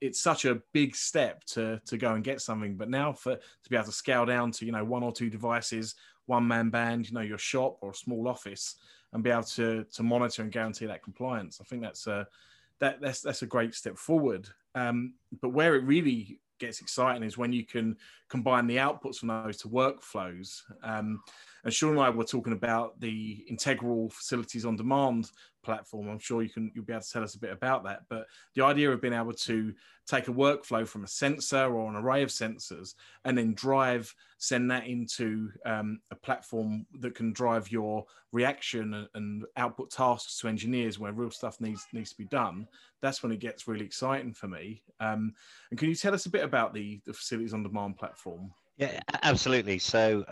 it's such a big step to go and get something. But now to be able to scale down to, you know, one or two devices, one man band, you know, your shop or a small office, and be able to monitor and guarantee that compliance, I think that's a great step forward. But where it really gets exciting is when you can combine the outputs from those to workflows. And Sean and I were talking about the Integral Facilities on Demand platform. I'm sure you'll be able to tell us a bit about that. But the idea of being able to take a workflow from a sensor or an array of sensors and then send that into a platform that can drive your reaction and output tasks to engineers where real stuff needs to be done. That's when it gets really exciting for me. And can you tell us a bit about the Facilities on Demand platform? Yeah, absolutely. So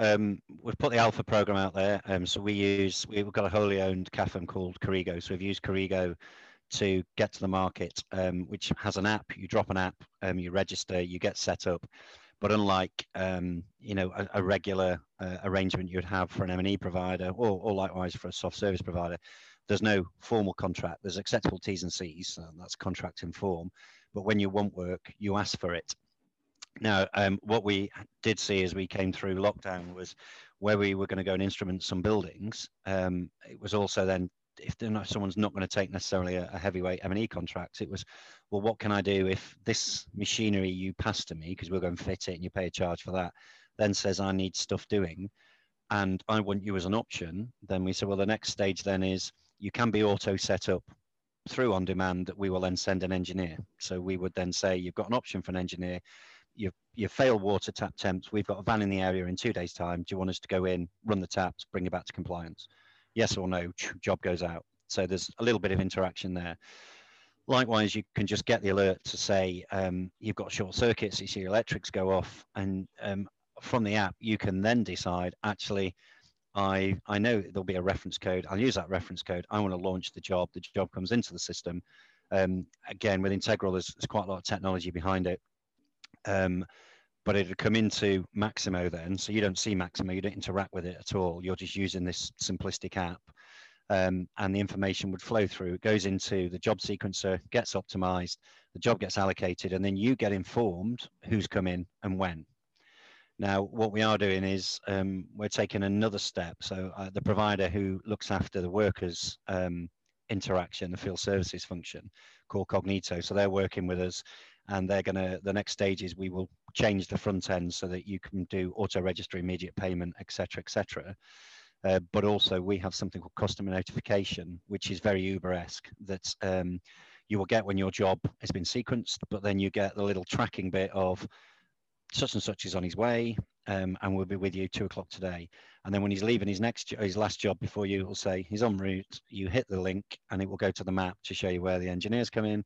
we've put the alpha program out there. So we've got a wholly owned CAFM called Corrigo. So we've used Corrigo to get to the market, which has an app. You drop an app, you register, you get set up. But unlike a regular arrangement you'd have for an M&E provider, or likewise for a soft service provider, there's no formal contract. There's acceptable T's and C's, and that's contract in form. But when you want work, you ask for it. Now, what we did see as we came through lockdown was where we were going to go and instrument some buildings. It was also then, if someone's not going to take necessarily a heavyweight M&E contract, it was, well, what can I do if this machinery you pass to me, because we'll go and fit it and you pay a charge for that, then says I need stuff doing and I want you as an option. Then we said, well, the next stage then is you can be auto set up through on demand that we will then send an engineer. So we would then say you've got an option for an engineer. You fail water tap temps. We've got a van in the area in 2 days' time. Do you want us to go in, run the taps, bring it back to compliance? Yes or no, job goes out. So there's a little bit of interaction there. Likewise, you can just get the alert to say you've got short circuits, you see your electrics go off, and from the app, you can then decide, actually, I know there'll be a reference code. I'll use that reference code. I want to launch the job. The job comes into the system. Again, with Integral, there's quite a lot of technology behind it. But it would come into Maximo then, so you don't see Maximo, you don't interact with it at all, you're just using this simplistic app, and the information would flow through. It goes into the job sequencer, gets optimized, the job gets allocated, and then you get informed who's come in and when. Now, what we are doing is we're taking another step. So the provider who looks after the workers interaction, the field services function, called Cognito, so they're working with us. And the next stage is we will change the front end so that you can do auto register, immediate payment, et cetera, but also we have something called customer notification, which is very Uber-esque, that you will get when your job has been sequenced, but then you get the little tracking bit of such and such is on his way, and we'll be with you 2 o'clock today. And then when he's leaving his last job before you, will say he's en route, you hit the link and it will go to the map to show you where the engineers come in.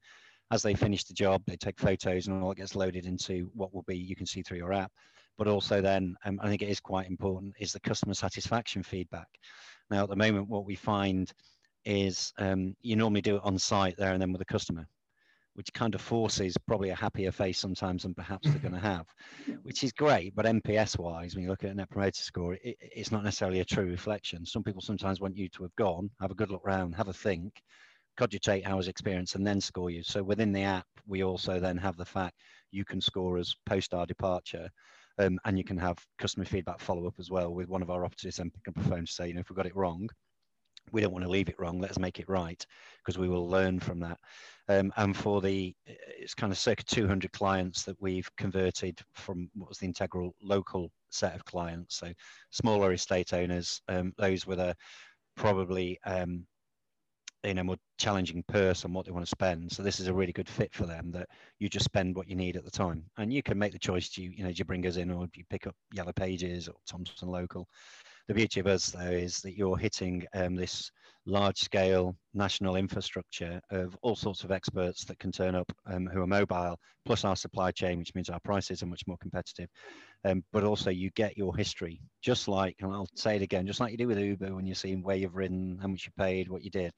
As they finish the job, they take photos and all that gets loaded into what will be, you can see through your app. But also then, I think it is quite important, is the customer satisfaction feedback. Now, at the moment, what we find is you normally do it on site there and then with the customer, which kind of forces probably a happier face sometimes than perhaps they're going to have, which is great. But NPS-wise, when you look at a Net Promoter Score, it's not necessarily a true reflection. Some people sometimes want you to have gone, have a good look round, have a think, cogitate hours experience and then score you. So within the app, we also then have the fact you can score us post our departure, and you can have customer feedback follow-up as well with one of our operatives and pick up a phone to say, if we got it wrong, we don't want to leave it wrong, let's make it right, because we will learn from that. And for it's kind of circa 200 clients that we've converted from what was the Integral local set of clients. So smaller estate owners, those with probably more challenging purse on what they want to spend. So this is a really good fit for them, that you just spend what you need at the time. And you can make the choice, do you bring us in, or do you pick up Yellow Pages or Thompson Local? The beauty of us, though, is that you're hitting this large-scale national infrastructure of all sorts of experts that can turn up, who are mobile, plus our supply chain, which means our prices are much more competitive. But also you get your history, just like, and I'll say it again, just like you do with Uber when you're seeing where you've ridden, how much you paid, what you did.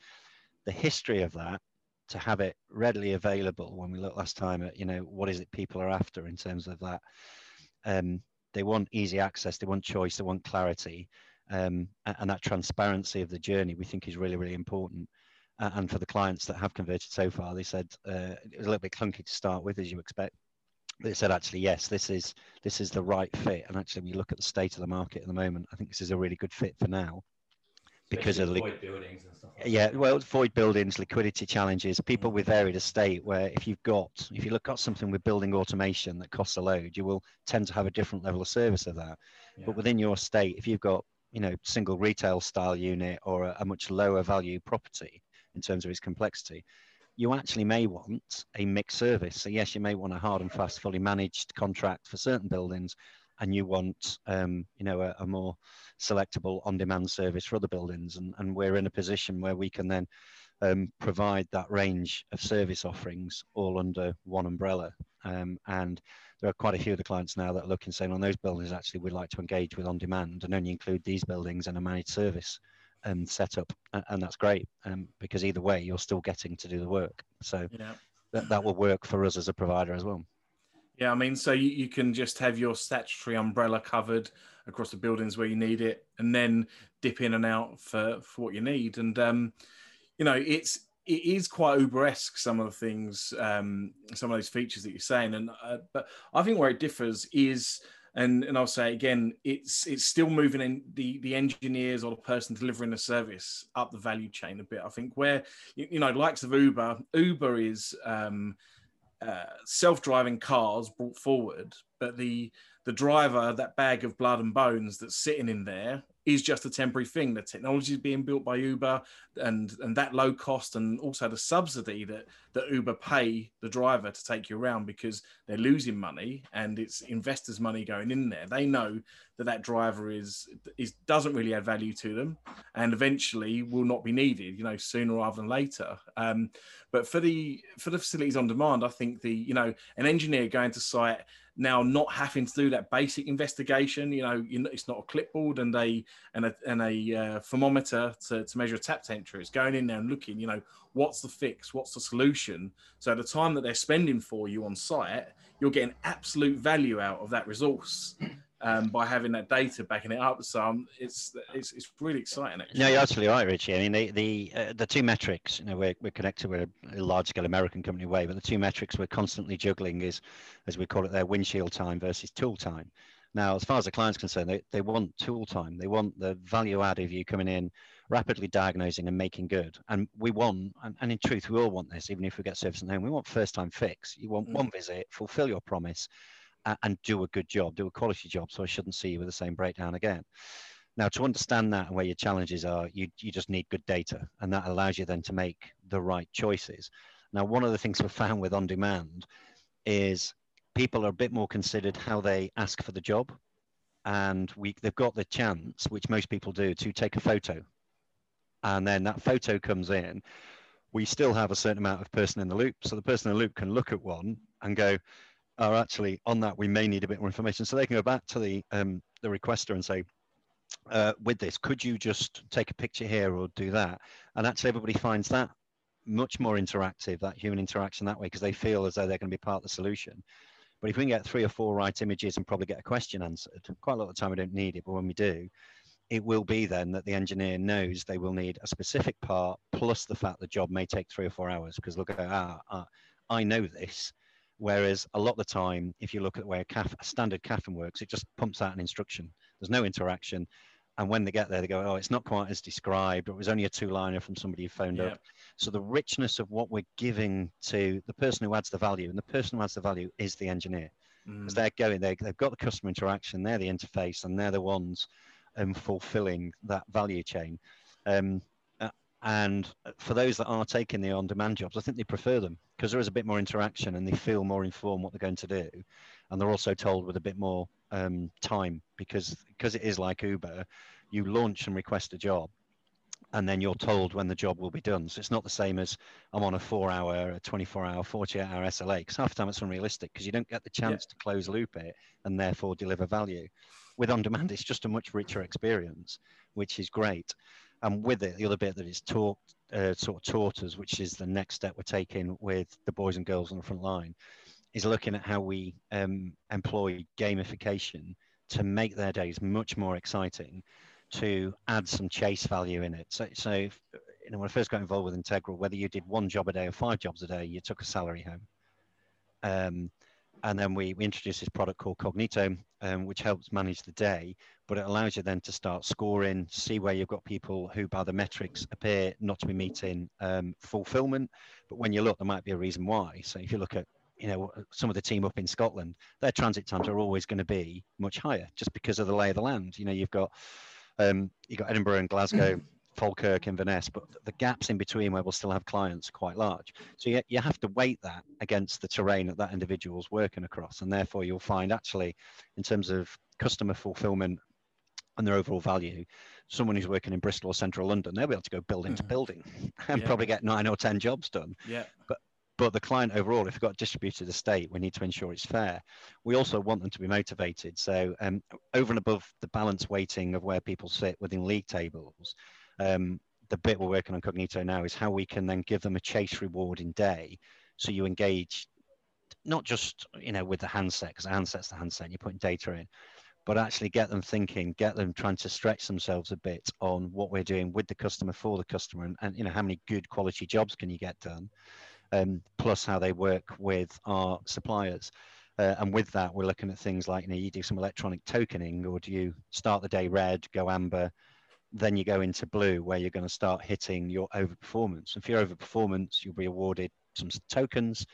The history of that, to have it readily available. When we looked last time at, what is it people are after in terms of that? They want easy access, they want choice, they want clarity. And that transparency of the journey, we think, is really, really important. And for the clients that have converted so far, they said it was a little bit clunky to start with, as you expect. But they said, actually, yes, this is the right fit. And actually, when you look at the state of the market at the moment, I think this is a really good fit for now. Because of the void buildings and stuff like that. Yeah, well, void buildings, liquidity challenges, people with varied estate, where if you look at something with building automation that costs a load, you will tend to have a different level of service of that. Yeah. But within your estate, if you've got you know, single retail style unit or a much lower value property in terms of its complexity, you actually may want a mixed service. So yes, you may want a hard and fast, fully managed contract for certain buildings, and you want, you know, a more selectable on-demand service for other buildings. And we're in a position where we can then provide that range of service offerings all under one umbrella. And there are quite a few of the clients now that are looking, saying on those buildings, actually, we'd like to engage with on-demand and only include these buildings in a managed service setup. And that's great, because either way, you're still getting to do the work. So yeah, that will work for us as a provider as well. Yeah, I mean, so you can just have your statutory umbrella covered across the buildings where you need it, and then dip in and out for what you need. And, you know, it is quite Uber-esque, some of the things, some of those features that you're saying. And but I think where it differs is, and I'll say again, it's still moving in the engineers or the person delivering the service up the value chain a bit. I think where, you know, likes of Uber is... self-driving cars brought forward, but the driver, that bag of blood and bones that's sitting in there, is just a temporary thing. The technology is being built by Uber, and that low cost, and also the subsidy that Uber pay the driver to take you around, because they're losing money and it's investors' money going in there. They know that driver is doesn't really add value to them, and eventually will not be needed, you know, sooner rather than later. But for the facilities on demand, I think an engineer going to site now, not having to do that basic investigation, you know, it's not a clipboard and a thermometer to measure a tap temperature. It's going in there and looking, you know, what's the fix, what's the solution. So the time that they're spending for you on site, you're getting absolute value out of that resource by having that data backing it up. So it's really exciting, actually. No, you're absolutely right, Richie. I mean, the two metrics, you know, we're connected with a large-scale American company way, but the two metrics we're constantly juggling is, as we call it, their windshield time versus tool time. Now, as far as the client's concerned, they want tool time. They want the value add of you coming in, rapidly diagnosing and making good. And we want, and in truth, we all want this, even if we get service at home, we want first-time fix. You want one visit, fulfill your promise, and do a good job, do a quality job, so I shouldn't see you with the same breakdown again. Now, to understand that and where your challenges are, you just need good data, and that allows you then to make the right choices. Now, one of the things we found with on-demand is people are a bit more considered how they ask for the job, and they've got the chance, which most people do, to take a photo. And then that photo comes in. We still have a certain amount of person in the loop, so the person in the loop can look at one and go, are actually on that, we may need a bit more information. So they can go back to the requester and say, with this, could you just take a picture here or do that? And actually everybody finds that much more interactive, that human interaction that way, because they feel as though they're going to be part of the solution. But if we can get 3 or 4 right images and probably get a question answered, quite a lot of the time we don't need it, but when we do, it will be then that the engineer knows they will need a specific part, plus the fact the job may take 3 or 4 hours, because they'll go, I know this. Whereas a lot of the time, if you look at the way a standard CAFM works, it just pumps out an instruction. There's no interaction. And when they get there, they go, oh, it's not quite as described, or it was only a 2-liner from somebody who phoned up. So the richness of what we're giving to the person who adds the value, and the person who adds the value is the engineer. Because they're going, they've got the customer interaction, they're the interface, and they're the ones fulfilling that value chain. And for those that are taking the on-demand jobs, I think they prefer them, because there is a bit more interaction and they feel more informed what they're going to do. And they're also told with a bit more time, because it is like Uber, you launch and request a job, and then you're told when the job will be done. So it's not the same as I'm on a 4-hour, a 24-hour, 48-hour SLA, because half the time it's unrealistic, because you don't get the chance to close loop it and therefore deliver value. With on-demand, it's just a much richer experience, which is great. And with it, the other bit that is taught us, which is the next step we're taking with the boys and girls on the front line, is looking at how we employ gamification to make their days much more exciting, to add some chase value in it. So if, you know, when I first got involved with Integral, whether you did 1 job a day or 5 jobs a day, you took a salary home. And then we introduced this product called Cognito, which helps manage the day, but it allows you then to start scoring, see where you've got people who by the metrics appear not to be meeting fulfillment. But when you look, there might be a reason why. So if you look at, you know, some of the team up in Scotland, their transit times are always going to be much higher just because of the lay of the land. You know, you've got You got Edinburgh and Glasgow, Falkirk, Inverness, but the gaps in between where we'll still have clients are quite large. So you have to weight that against the terrain that individual's working across, and therefore you'll find actually in terms of customer fulfillment and their overall value, someone who's working in Bristol or central London, they'll be able to go building to building and probably get 9 or 10 jobs done. Yeah. But the client overall, if we've got a distributed estate, we need to ensure it's fair. We also want them to be motivated. So over and above the balance weighting of where people sit within league tables, the bit we're working on Cognito now is how we can then give them a chase rewarding day. So you engage not just with the handset, because the handset's the handset and you're putting data in, but actually get them thinking, get them trying to stretch themselves a bit on what we're doing with the customer for the customer, and how many good quality jobs can you get done, plus how they work with our suppliers. And with that, we're looking at things like, you do some electronic tokening, or do you start the day red, go amber, then you go into blue where you're going to start hitting your overperformance. If you're overperformance, you'll be awarded some tokens.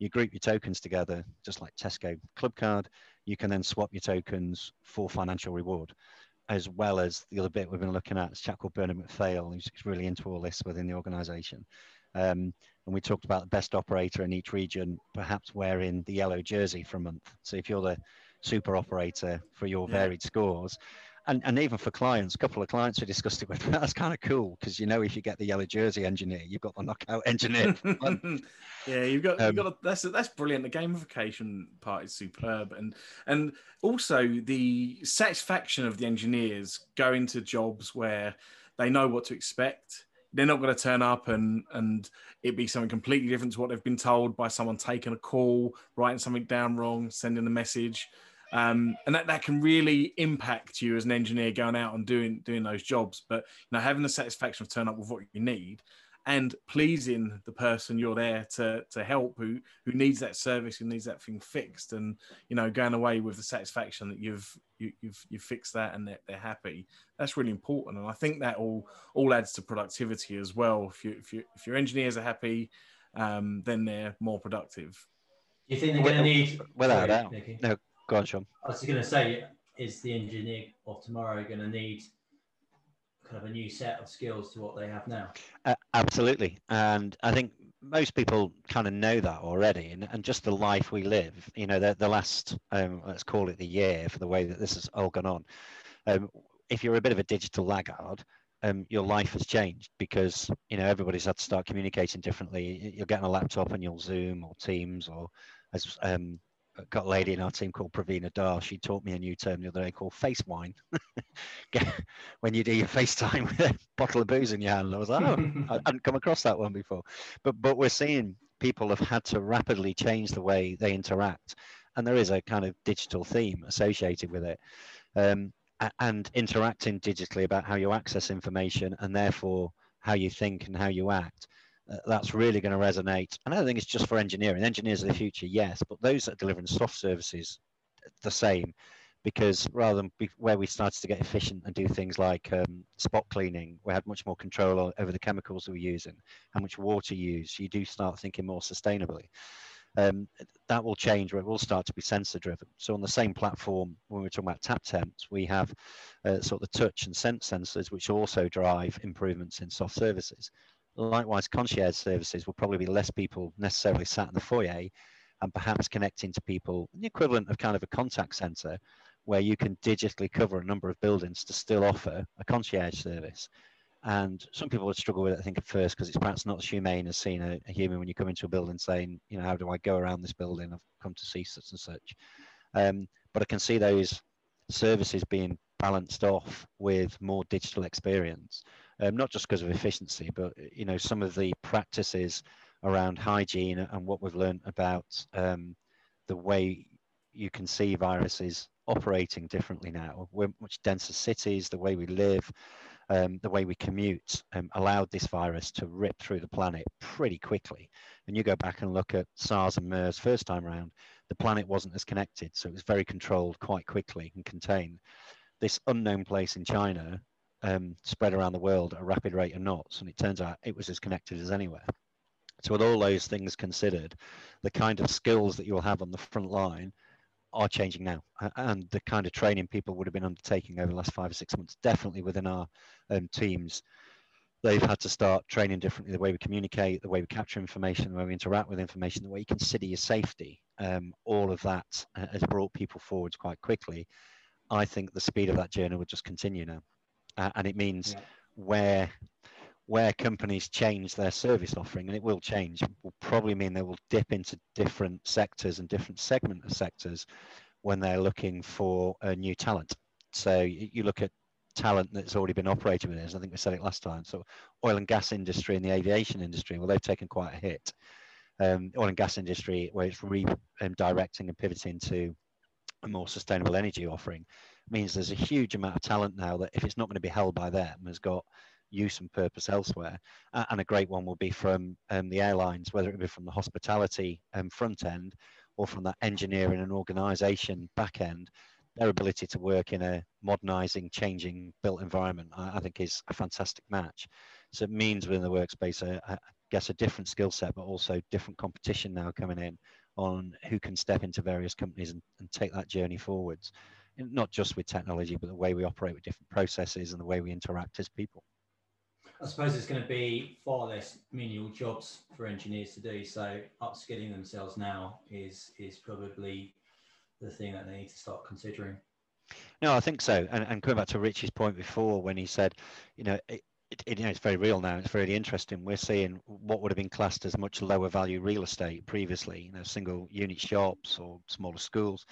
You group your tokens together, just like Tesco Club Card. You can then swap your tokens for financial reward, as well as the other bit we've been looking at is a chap called Bernard McPhail, who's really into all this within the organisation. And we talked about the best operator in each region, perhaps wearing the yellow jersey for a month. So if you're the super operator for your varied scores, and even for clients, a couple of clients we discussed it with, that's kind of cool, because if you get the yellow jersey engineer, you've got the knockout engineer. Yeah, you've got that's brilliant. The gamification part is superb, and also the satisfaction of the engineers going to jobs where they know what to expect. They're not going to turn up and it be something completely different to what they've been told by someone taking a call, writing something down wrong, sending a message. And that can really impact you as an engineer going out and doing those jobs. But having the satisfaction of turning up with what you need and pleasing the person you're there to help, who needs that service, who needs that thing fixed, and going away with the satisfaction that you've fixed that and they're happy. That's really important, and I think that all adds to productivity as well. If your engineers are happy, then they're more productive. Do you think they're going to need? Without a doubt. No, go on, Sean. I was going to say, is the engineer of tomorrow going to need kind of a new set of skills to what they have now? Absolutely, and I think most people kind of know that already, and just the life we live, the last let's call it the year, for the way that this has all gone on, if you're a bit of a digital laggard, your life has changed, because everybody's had to start communicating differently. You're getting a laptop and you'll Zoom or Teams, or as got a lady in our team called Praveena Dar. She taught me a new term the other day called face wine. When you do your FaceTime with a bottle of booze in your hand, I was like, oh, I hadn't come across that one before. But we're seeing people have had to rapidly change the way they interact. And there is a kind of digital theme associated with it. And interacting digitally about how you access information, and therefore how you think and how you act. That's really going to resonate. And I don't think it's just for engineering. Engineers of the future, yes, but those that are delivering soft services, the same, because rather than where we started to get efficient and do things like spot cleaning, we had much more control over the chemicals that we're using, how much water you use. You do start thinking more sustainably. That will change, where it will start to be sensor driven. So on the same platform, when we're talking about tap temps, we have sort of the touch and sense sensors, which also drive improvements in soft services. Likewise, concierge services will probably be less people necessarily sat in the foyer, and perhaps connecting to people, the equivalent of kind of a contact centre, where you can digitally cover a number of buildings to still offer a concierge service. And some people would struggle with it, I think, at first, because it's perhaps not as humane as seeing a human when you come into a building saying, how do I go around this building? I've come to see such and such. But I can see those services being balanced off with more digital experience. Not just because of efficiency, but some of the practices around hygiene and what we've learned about the way you can see viruses operating differently now. We're much denser cities, the way we live, the way we commute, allowed this virus to rip through the planet pretty quickly. And you go back and look at SARS and MERS first time around, the planet wasn't as connected, so it was very controlled quite quickly and contained. This unknown place in China spread around the world at a rapid rate of knots, and it turns out it was as connected as anywhere. So with all those things considered, the kind of skills that you'll have on the front line are changing now, and the kind of training people would have been undertaking over the last 5 or 6 months, definitely within our own teams. They've had to start training differently, the way we communicate, the way we capture information, the way we interact with information, the way you consider your safety. All of that has brought people forwards quite quickly. I think the speed of that journey will just continue now. And it means where companies change their service offering, and it will change, will probably mean they will dip into different sectors and different segment of sectors when they're looking for new talent. So you look at talent that's already been operating with us. I think we said it last time. So oil and gas industry and the aviation industry, well, they've taken quite a hit. Oil and gas industry, where it's redirecting and pivoting to a more sustainable energy offering, means there's a huge amount of talent now that, if it's not going to be held by them, has got use and purpose elsewhere. And a great one will be from the airlines, whether it be from the hospitality front end or from that engineering and organisation back end. Their ability to work in a modernising, changing built environment, I think, is a fantastic match. So it means within the workspace, I guess, a different skill set, but also different competition now coming in on who can step into various companies and take that journey forwards. And not just with technology, but the way we operate with different processes and the way we interact as people. I suppose it's going to be far less menial jobs for engineers to do. So upskilling themselves now is probably the thing that they need to start considering. No, I think so. And coming back to Richie's point before, when he said, you know, it's very real now. It's really interesting. We're seeing what would have been classed as much lower value real estate previously, you know, single unit shops or smaller schools.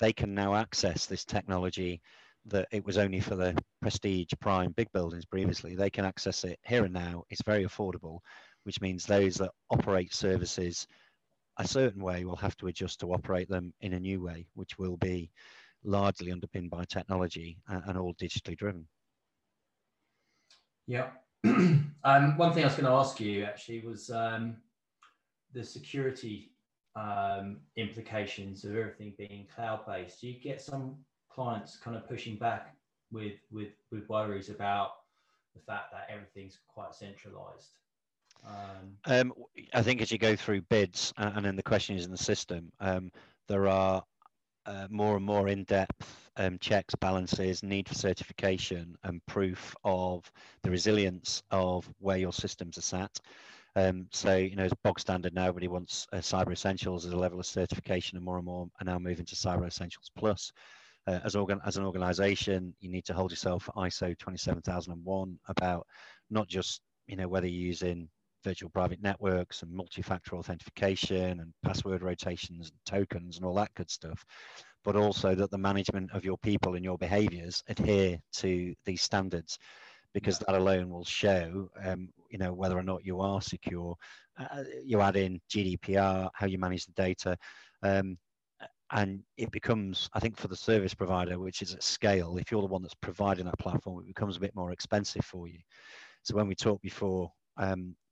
They can now access this technology that it was only for the prestige prime big buildings previously. They can access it here and now. It's very affordable, which means those that operate services a certain way will have to adjust to operate them in a new way, which will be largely underpinned by technology and all digitally driven. Yeah. One thing I was going to ask you actually was the security implications of everything being cloud-based. Do you get some clients kind of pushing back with worries about the fact that everything's quite centralized? I think as you go through bids and then the question is in the system, there are more and more in-depth checks, balances, need for certification and proof of the resilience of where your systems are sat. So, you know, it's bog standard now. Everybody wants Cyber Essentials as a level of certification, and more are now moving to Cyber Essentials Plus. As an organisation, you need to hold yourself ISO 27001 about not just, you know, whether you're using virtual private networks and multi-factor authentication and password rotations and tokens and all that good stuff, but also that the management of your people and your behaviours adhere to these standards, because that alone will show, you know, whether or not you are secure. You add in GDPR, how you manage the data, and it becomes, I think, for the service provider, which is at scale, if you're the one that's providing that platform, it becomes a bit more expensive for you. So when we talked before,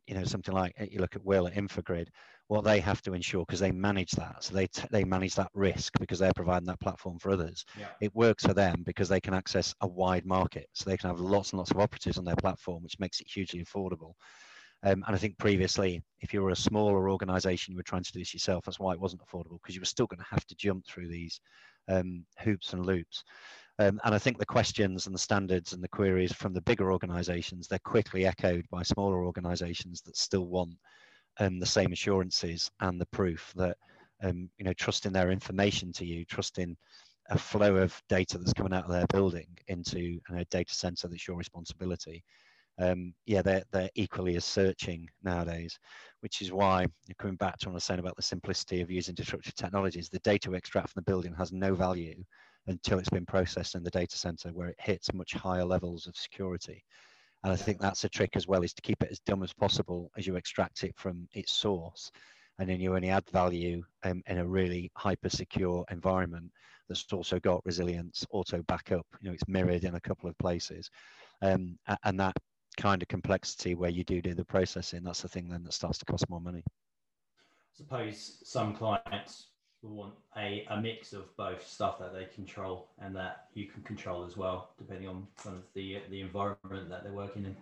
you know, something like, you look at Will at InfraGrid, what they have to ensure, because they manage that. So they manage that risk because they're providing that platform for others. Yeah. It works for them because they can access a wide market. So they can have lots and lots of operatives on their platform, which makes it hugely affordable. And I think previously, if you were a smaller organisation, you were trying to do this yourself. That's why it wasn't affordable, because you were still going to have to jump through these hoops and loops. And I think the questions and the standards and the queries from the bigger organisations, they're quickly echoed by smaller organisations that still want the same assurances and the proof that, you know, trusting their information to you, trusting a flow of data that's coming out of their building into a data centre that's your responsibility. Yeah, they're equally as searching nowadays, which is why, coming back to what I was saying about the simplicity of using disruptive technologies, the data we extract from the building has no value until it's been processed in the data center, where it hits much higher levels of security. And I think that's a trick as well, is to keep it as dumb as possible as you extract it from its source. And then you only add value in a really hyper-secure environment that's also got resilience, auto backup, you know, it's mirrored in a couple of places. And that kind of complexity where you do the processing, that's the thing then that starts to cost more money. I suppose some clients will want a mix of both stuff that they control and that you can control as well, depending on kind of the environment that they're working in.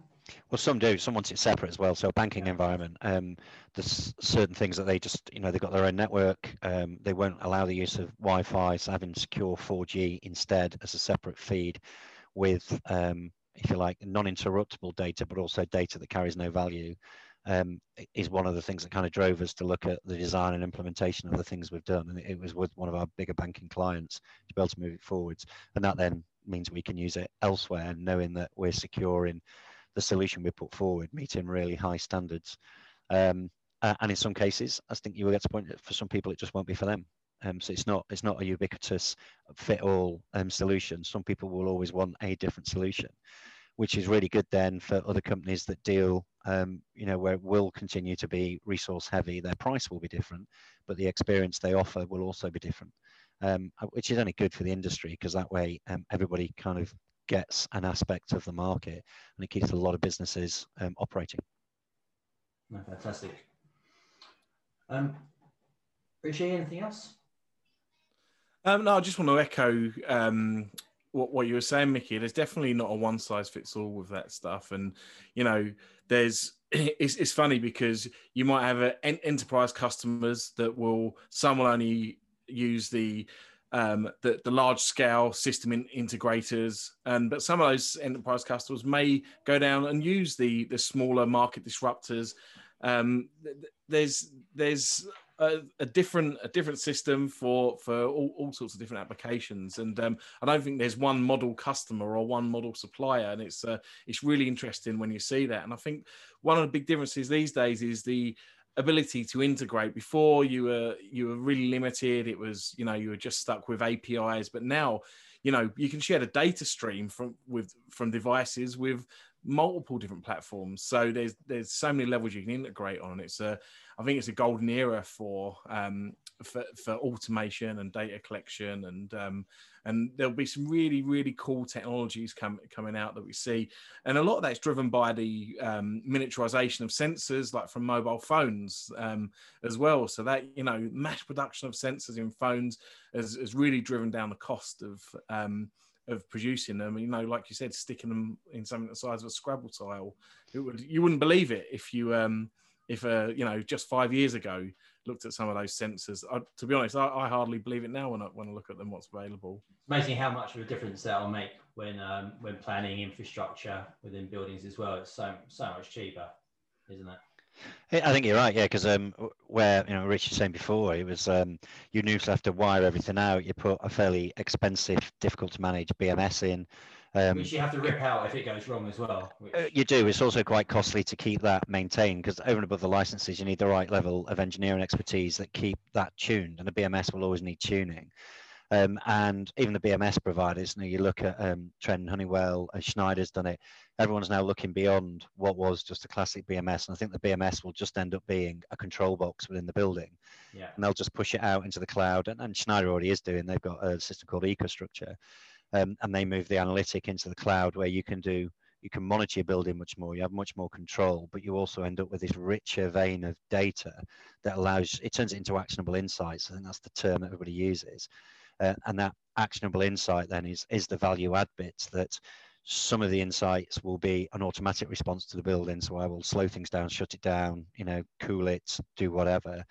Well, some do. Some want it separate as well. So a banking environment, there's certain things that they just, they've got their own network. They won't allow the use of Wi-Fi, so having secure 4G instead as a separate feed with, if you like, non-interruptible data, but also data that carries no value, is one of the things that kind of drove us to look at the design and implementation of the things we've done. And it was with one of our bigger banking clients to be able to move it forwards. And that then means we can use it elsewhere, knowing that we're secure in the solution we put forward, meeting really high standards. And in some cases, I think you will get to the point that for some people, it just won't be for them. So it's not a ubiquitous fit-all solution. Some people will always want a different solution, which is really good then for other companies that deal, where it will continue to be resource heavy. Their price will be different, but the experience they offer will also be different, which is only good for the industry, because that way everybody kind of gets an aspect of the market, and it keeps a lot of businesses operating. No, fantastic. Richie, anything else? No, I just want to echo what you were saying, Mickey. There's definitely not a one-size-fits-all with that stuff, and there's. It's funny because you might have enterprise customers that some will only use the large scale system integrators, but some of those enterprise customers may go down and use the smaller market disruptors. There's a different system for all sorts of different applications, and I don't think there's one model customer or one model supplier, and it's really interesting when you see that. And I think one of the big differences these days is the ability to integrate. Before you were really limited. It was, you were just stuck with APIs, but now, you can share the data stream from devices with multiple different platforms. So there's so many levels you can integrate on. I think it's a golden era for automation and data collection, and there'll be some really, really cool technologies coming out that we see, and a lot of that's driven by the miniaturization of sensors, like from mobile phones as well. So that mass production of sensors in phones has really driven down the cost of producing them. Like you said, sticking them in something the size of a Scrabble tile, you wouldn't believe it if you just 5 years ago looked at some of those sensors. To be honest, I hardly believe it now when I look at them, what's available. It's amazing how much of a difference that'll make when planning infrastructure within buildings as well. It's so much cheaper, isn't it? I think you're right, yeah, because where Rich was saying before, it was you usually have to wire everything out. You put a fairly expensive, difficult to manage BMS in, which you have to rip out if it goes wrong as well. You do. It's also quite costly to keep that maintained, because over and above the licenses, you need the right level of engineering expertise that keep that tuned, and a BMS will always need tuning. And even the BMS providers, you look at Trent, Honeywell, Schneider's done it. Everyone's now looking beyond what was just a classic BMS. And I think the BMS will just end up being a control box within the building. Yeah. And they'll just push it out into the cloud. And Schneider already is doing. They've got a system called EcoStruxure. And they move the analytic into the cloud, where you can monitor your building much more. You have much more control, but you also end up with this richer vein of data that turns it into actionable insights. I think that's the term that everybody uses. And that actionable insight then is the value add bits. That some of the insights will be an automatic response to the building, so I will slow things down, shut it down, cool it, do whatever.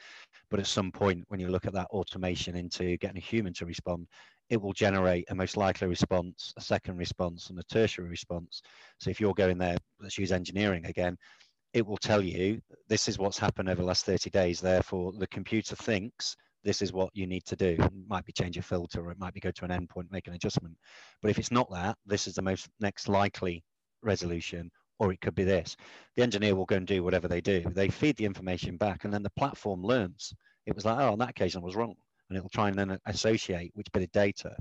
But at some point, when you look at that automation into getting a human to respond, it will generate a most likely response, a second response, and a tertiary response. So if you're going there, let's use engineering again, it will tell you this is what's happened over the last 30 days. Therefore, the computer thinks this is what you need to do. It might be change a filter, or it might be go to an endpoint, make an adjustment. But if it's not that, this is the most next likely resolution, or it could be this. The engineer will go and do whatever they do. They feed the information back, and then the platform learns. It was like, oh, on that occasion I was wrong. And it'll try and then associate which bit of data.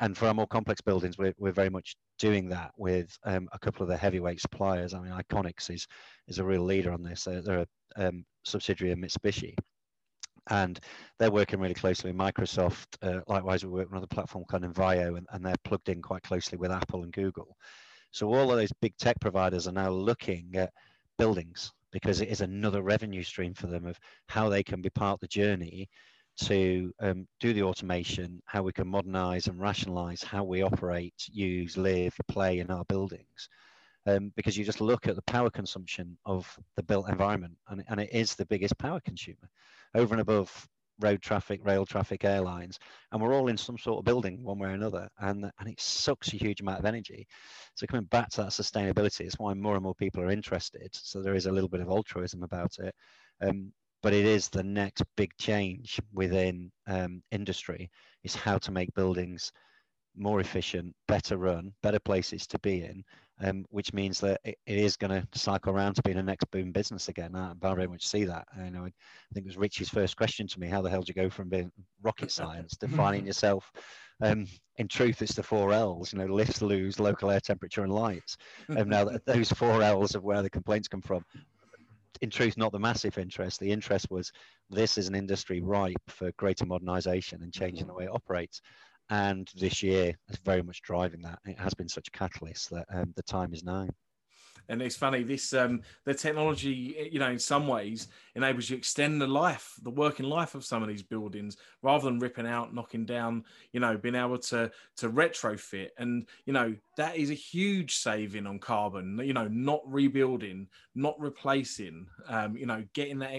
And for our more complex buildings, we're very much doing that with a couple of the heavyweight suppliers. I mean, Iconics is a real leader on this. They're a subsidiary of Mitsubishi. And they're working really closely with Microsoft. Likewise, we work with another platform called Envio, and they're plugged in quite closely with Apple and Google. So all of those big tech providers are now looking at buildings, because it is another revenue stream for them of how they can be part of the journey to do the automation, how we can modernize and rationalize how we operate, use, live, play in our buildings. because you just look at the power consumption of the built environment, and it is the biggest power consumer, over and above road traffic, rail traffic, airlines, and we're all in some sort of building one way or another, and it sucks a huge amount of energy. So coming back to that sustainability, it's why more and more people are interested. So there is a little bit of altruism about it, but it is the next big change within industry, is how to make buildings more efficient, better run, better places to be in, which means that it is going to cycle around to be the next boom business again. I very much see that. I think it was Richie's first question to me, how the hell do you go from being rocket science to finding yourself? In truth, it's the 4 L's, lifts, loos, local air temperature and lights. Now those 4 L's of where the complaints come from, in truth, not the massive interest. The interest was, this is an industry ripe for greater modernization and changing the way it operates. And this year is very much driving that. It has been such a catalyst that the time is now. And it's funny, this the technology, in some ways enables you to extend the life, the working life of some of these buildings, rather than ripping out, knocking down, being able to retrofit. And, that is a huge saving on carbon, not rebuilding, not replacing, getting that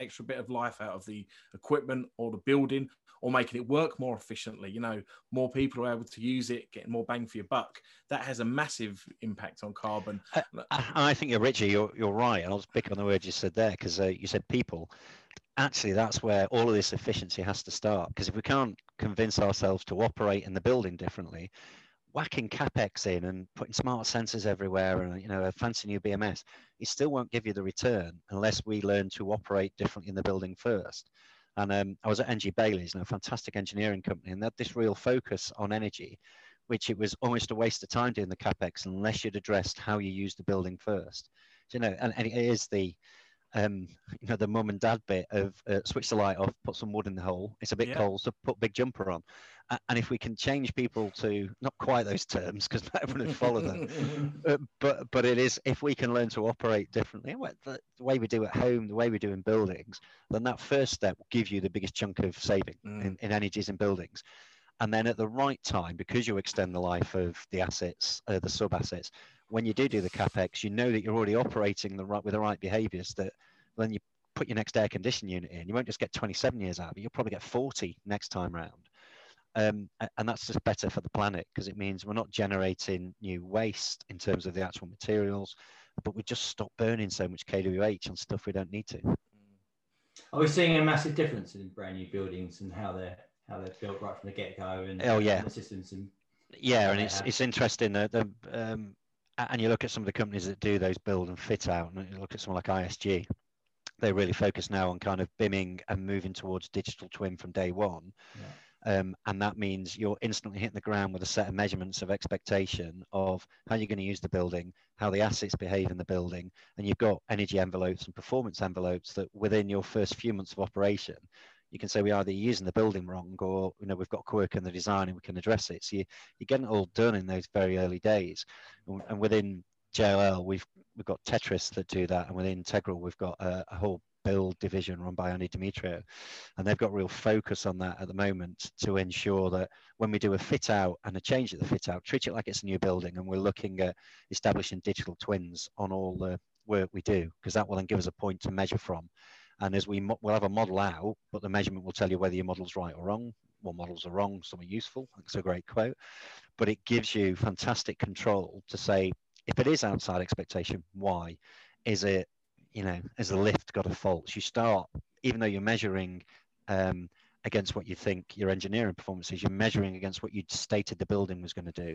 extra bit of life out of the equipment or the building, or making it work more efficiently, more people are able to use it, getting more bang for your buck. That has a massive impact on carbon. I think, Richie, you're right. And I'll just pick on the word you said there, because you said people. Actually, that's where all of this efficiency has to start, because if we can't convince ourselves to operate in the building differently, whacking CapEx in and putting smart sensors everywhere and, a fancy new BMS, it still won't give you the return unless we learn to operate differently in the building first. And I was at NG Bailey's, a fantastic engineering company, and they had this real focus on energy, which it was almost a waste of time doing the CapEx unless you'd addressed how you use the building first. So, and it is the, the mum and dad bit of switch the light off, put some wood in the hole. It's a bit cold, so put big jumper on. And if we can change people to not quite those terms, because not everyone would follow them, but it is, if we can learn to operate differently, the way we do at home, the way we do in buildings, then that first step will give you the biggest chunk of saving in energies in buildings. And then at the right time, because you extend the life of the assets, the sub-assets, when you do the CapEx, that you're already operating with the right behaviours, that when you put your next air conditioning unit in, you won't just get 27 years out, but you'll probably get 40 next time round. And that's just better for the planet, because it means we're not generating new waste in terms of the actual materials, but we just stop burning so much KWH on stuff we don't need to. Are we seeing a massive difference in brand new buildings and how they're built right from the get-go, and the systems? And and it's interesting that and you look at some of the companies that do those build and fit out, and you look at someone like ISG, they really focus now on kind of BIMing and moving towards digital twin from day one. And that means you're instantly hitting the ground with a set of measurements of expectation of how you're going to use the building, how the assets behave in the building, and you've got energy envelopes and performance envelopes that within your first few months of operation, you can say we're either using the building wrong, or we've got quirk in the design and we can address it. So you're getting it all done in those very early days. And within JLL, we've got Tetris that do that, and within Integral, we've got a whole build division run by Andy Demetrio, and they've got real focus on that at the moment to ensure that when we do a fit out and a change at the fit out, treat it like it's a new building, and we're looking at establishing digital twins on all the work we do, because that will then give us a point to measure from. And as we'll have a model out, but the measurement will tell you whether your model's right or wrong. Well, models are wrong, some are useful, that's a great quote, but it gives you fantastic control to say, if it is outside expectation, why is it? Has the lift got a fault? You start, even though you're measuring against what you think your engineering performance is, you're measuring against what you'd stated the building was going to do,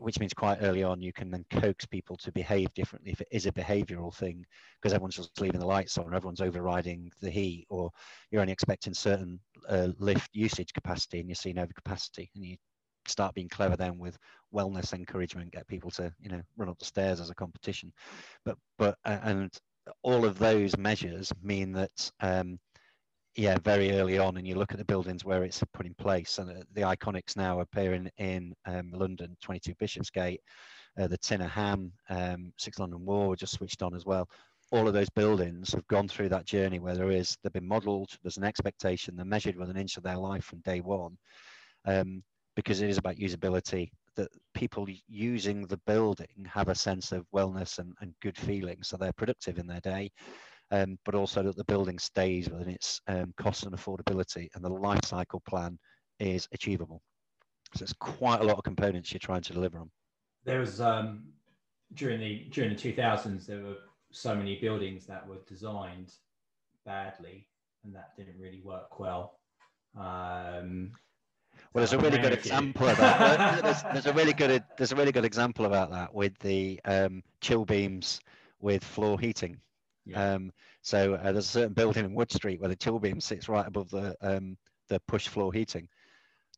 which means quite early on, you can then coax people to behave differently if it is a behavioural thing, because everyone's just leaving the lights on, or everyone's overriding the heat, or you're only expecting certain lift usage capacity and you're seeing overcapacity, and you start being clever then with wellness encouragement, get people to, run up the stairs as a competition. And all of those measures mean that, very early on, and you look at the buildings where it's put in place, and the Iconics now appearing in London, 22 Bishopsgate, the Tinner Ham, 6 London War just switched on as well. All of those buildings have gone through that journey where they've been modelled, there's an expectation, they're measured with an inch of their life from day one, because it is about usability, that people using the building have a sense of wellness and good feeling, so they're productive in their day, but also that the building stays within its cost and affordability, and the life cycle plan is achievable. So it's quite a lot of components you're trying to deliver on. There was during the 2000s, there were so many buildings that were designed badly, and that didn't really work well. Well, there's a really good example about that with the chill beams with floor heating. Yeah. So there's a certain building in Wood Street where the chill beam sits right above the push floor heating.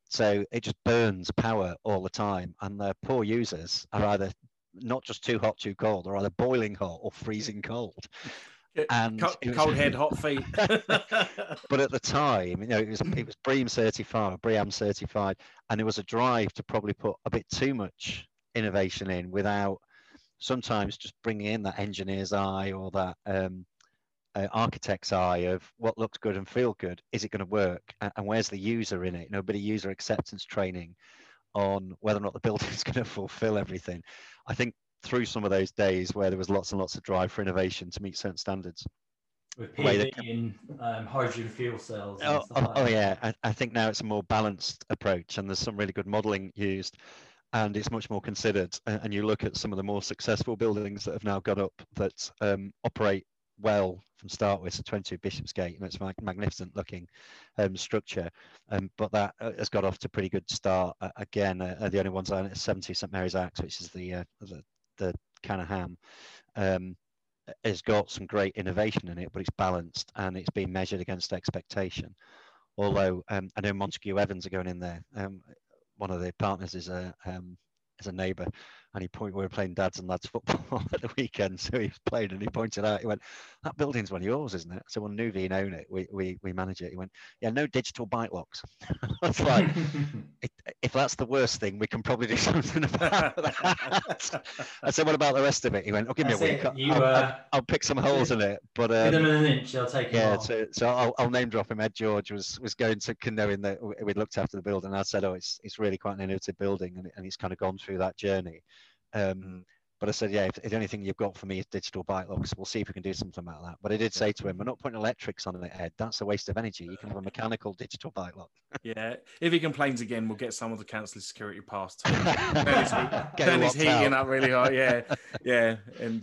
So it just burns power all the time, and the poor users are either not just too hot, too cold, they're either boiling hot or freezing cold. And cold head, hot feet. But at the time, you know, it was BREAM certified, and there was a drive to probably put a bit too much innovation in without sometimes just bringing in that engineer's eye or that architect's eye of what looks good and feel good. Is it going to work? And where's the user in it? You know, a bit of user acceptance training on whether or not the building is going to fulfill everything. I think through some of those days where there was lots and lots of drive for innovation to meet certain standards. With PV and hydrogen fuel cells. I think now it's a more balanced approach, and there's some really good modelling used, and it's much more considered. And you look at some of the more successful buildings that have now got up that operate well from start with, so 22 Bishopsgate, and it's a magnificent looking structure, but that has got off to a pretty good start. Again, the only ones on 70 St Mary's Axe, which is the Canaham, has got some great innovation in it, but it's balanced and it's been measured against expectation. Although I know Montague Evans are going in there. One of their partners is a neighbour, and we were playing dads and lads football at the weekend, so he played and he pointed out, he went, "That building's one of yours, isn't it?" So "Well, Nuvi own it, we manage it." He went, "Yeah, no digital bike locks." I was like, if that's the worst thing, we can probably do something about that. I said, "What about the rest of it?" He went, "Oh, give that's me a week. I'll pick some holes in it, but give them an inch, I'll take it." Yeah, so I'll name drop him. Ed George was going to knowing that we'd looked after the building. I said, "Oh, it's really quite an innovative building, and it's kind of gone through that journey." But I said, "Yeah, if anything you've got for me is digital bike locks, we'll see if we can do something about that." But I did say to him, "We're not putting electrics on it, Ed. That's a waste of energy. You can have a mechanical digital bike lock." Yeah. If he complains again, we'll get someone to cancel his security pass. Then he's heating up really hard. Yeah. Yeah. And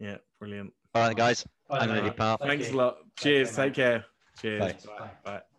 yeah, brilliant. All right, guys. I'm going to depart. Thanks a lot. Cheers. Take care. Cheers. Bye. Bye.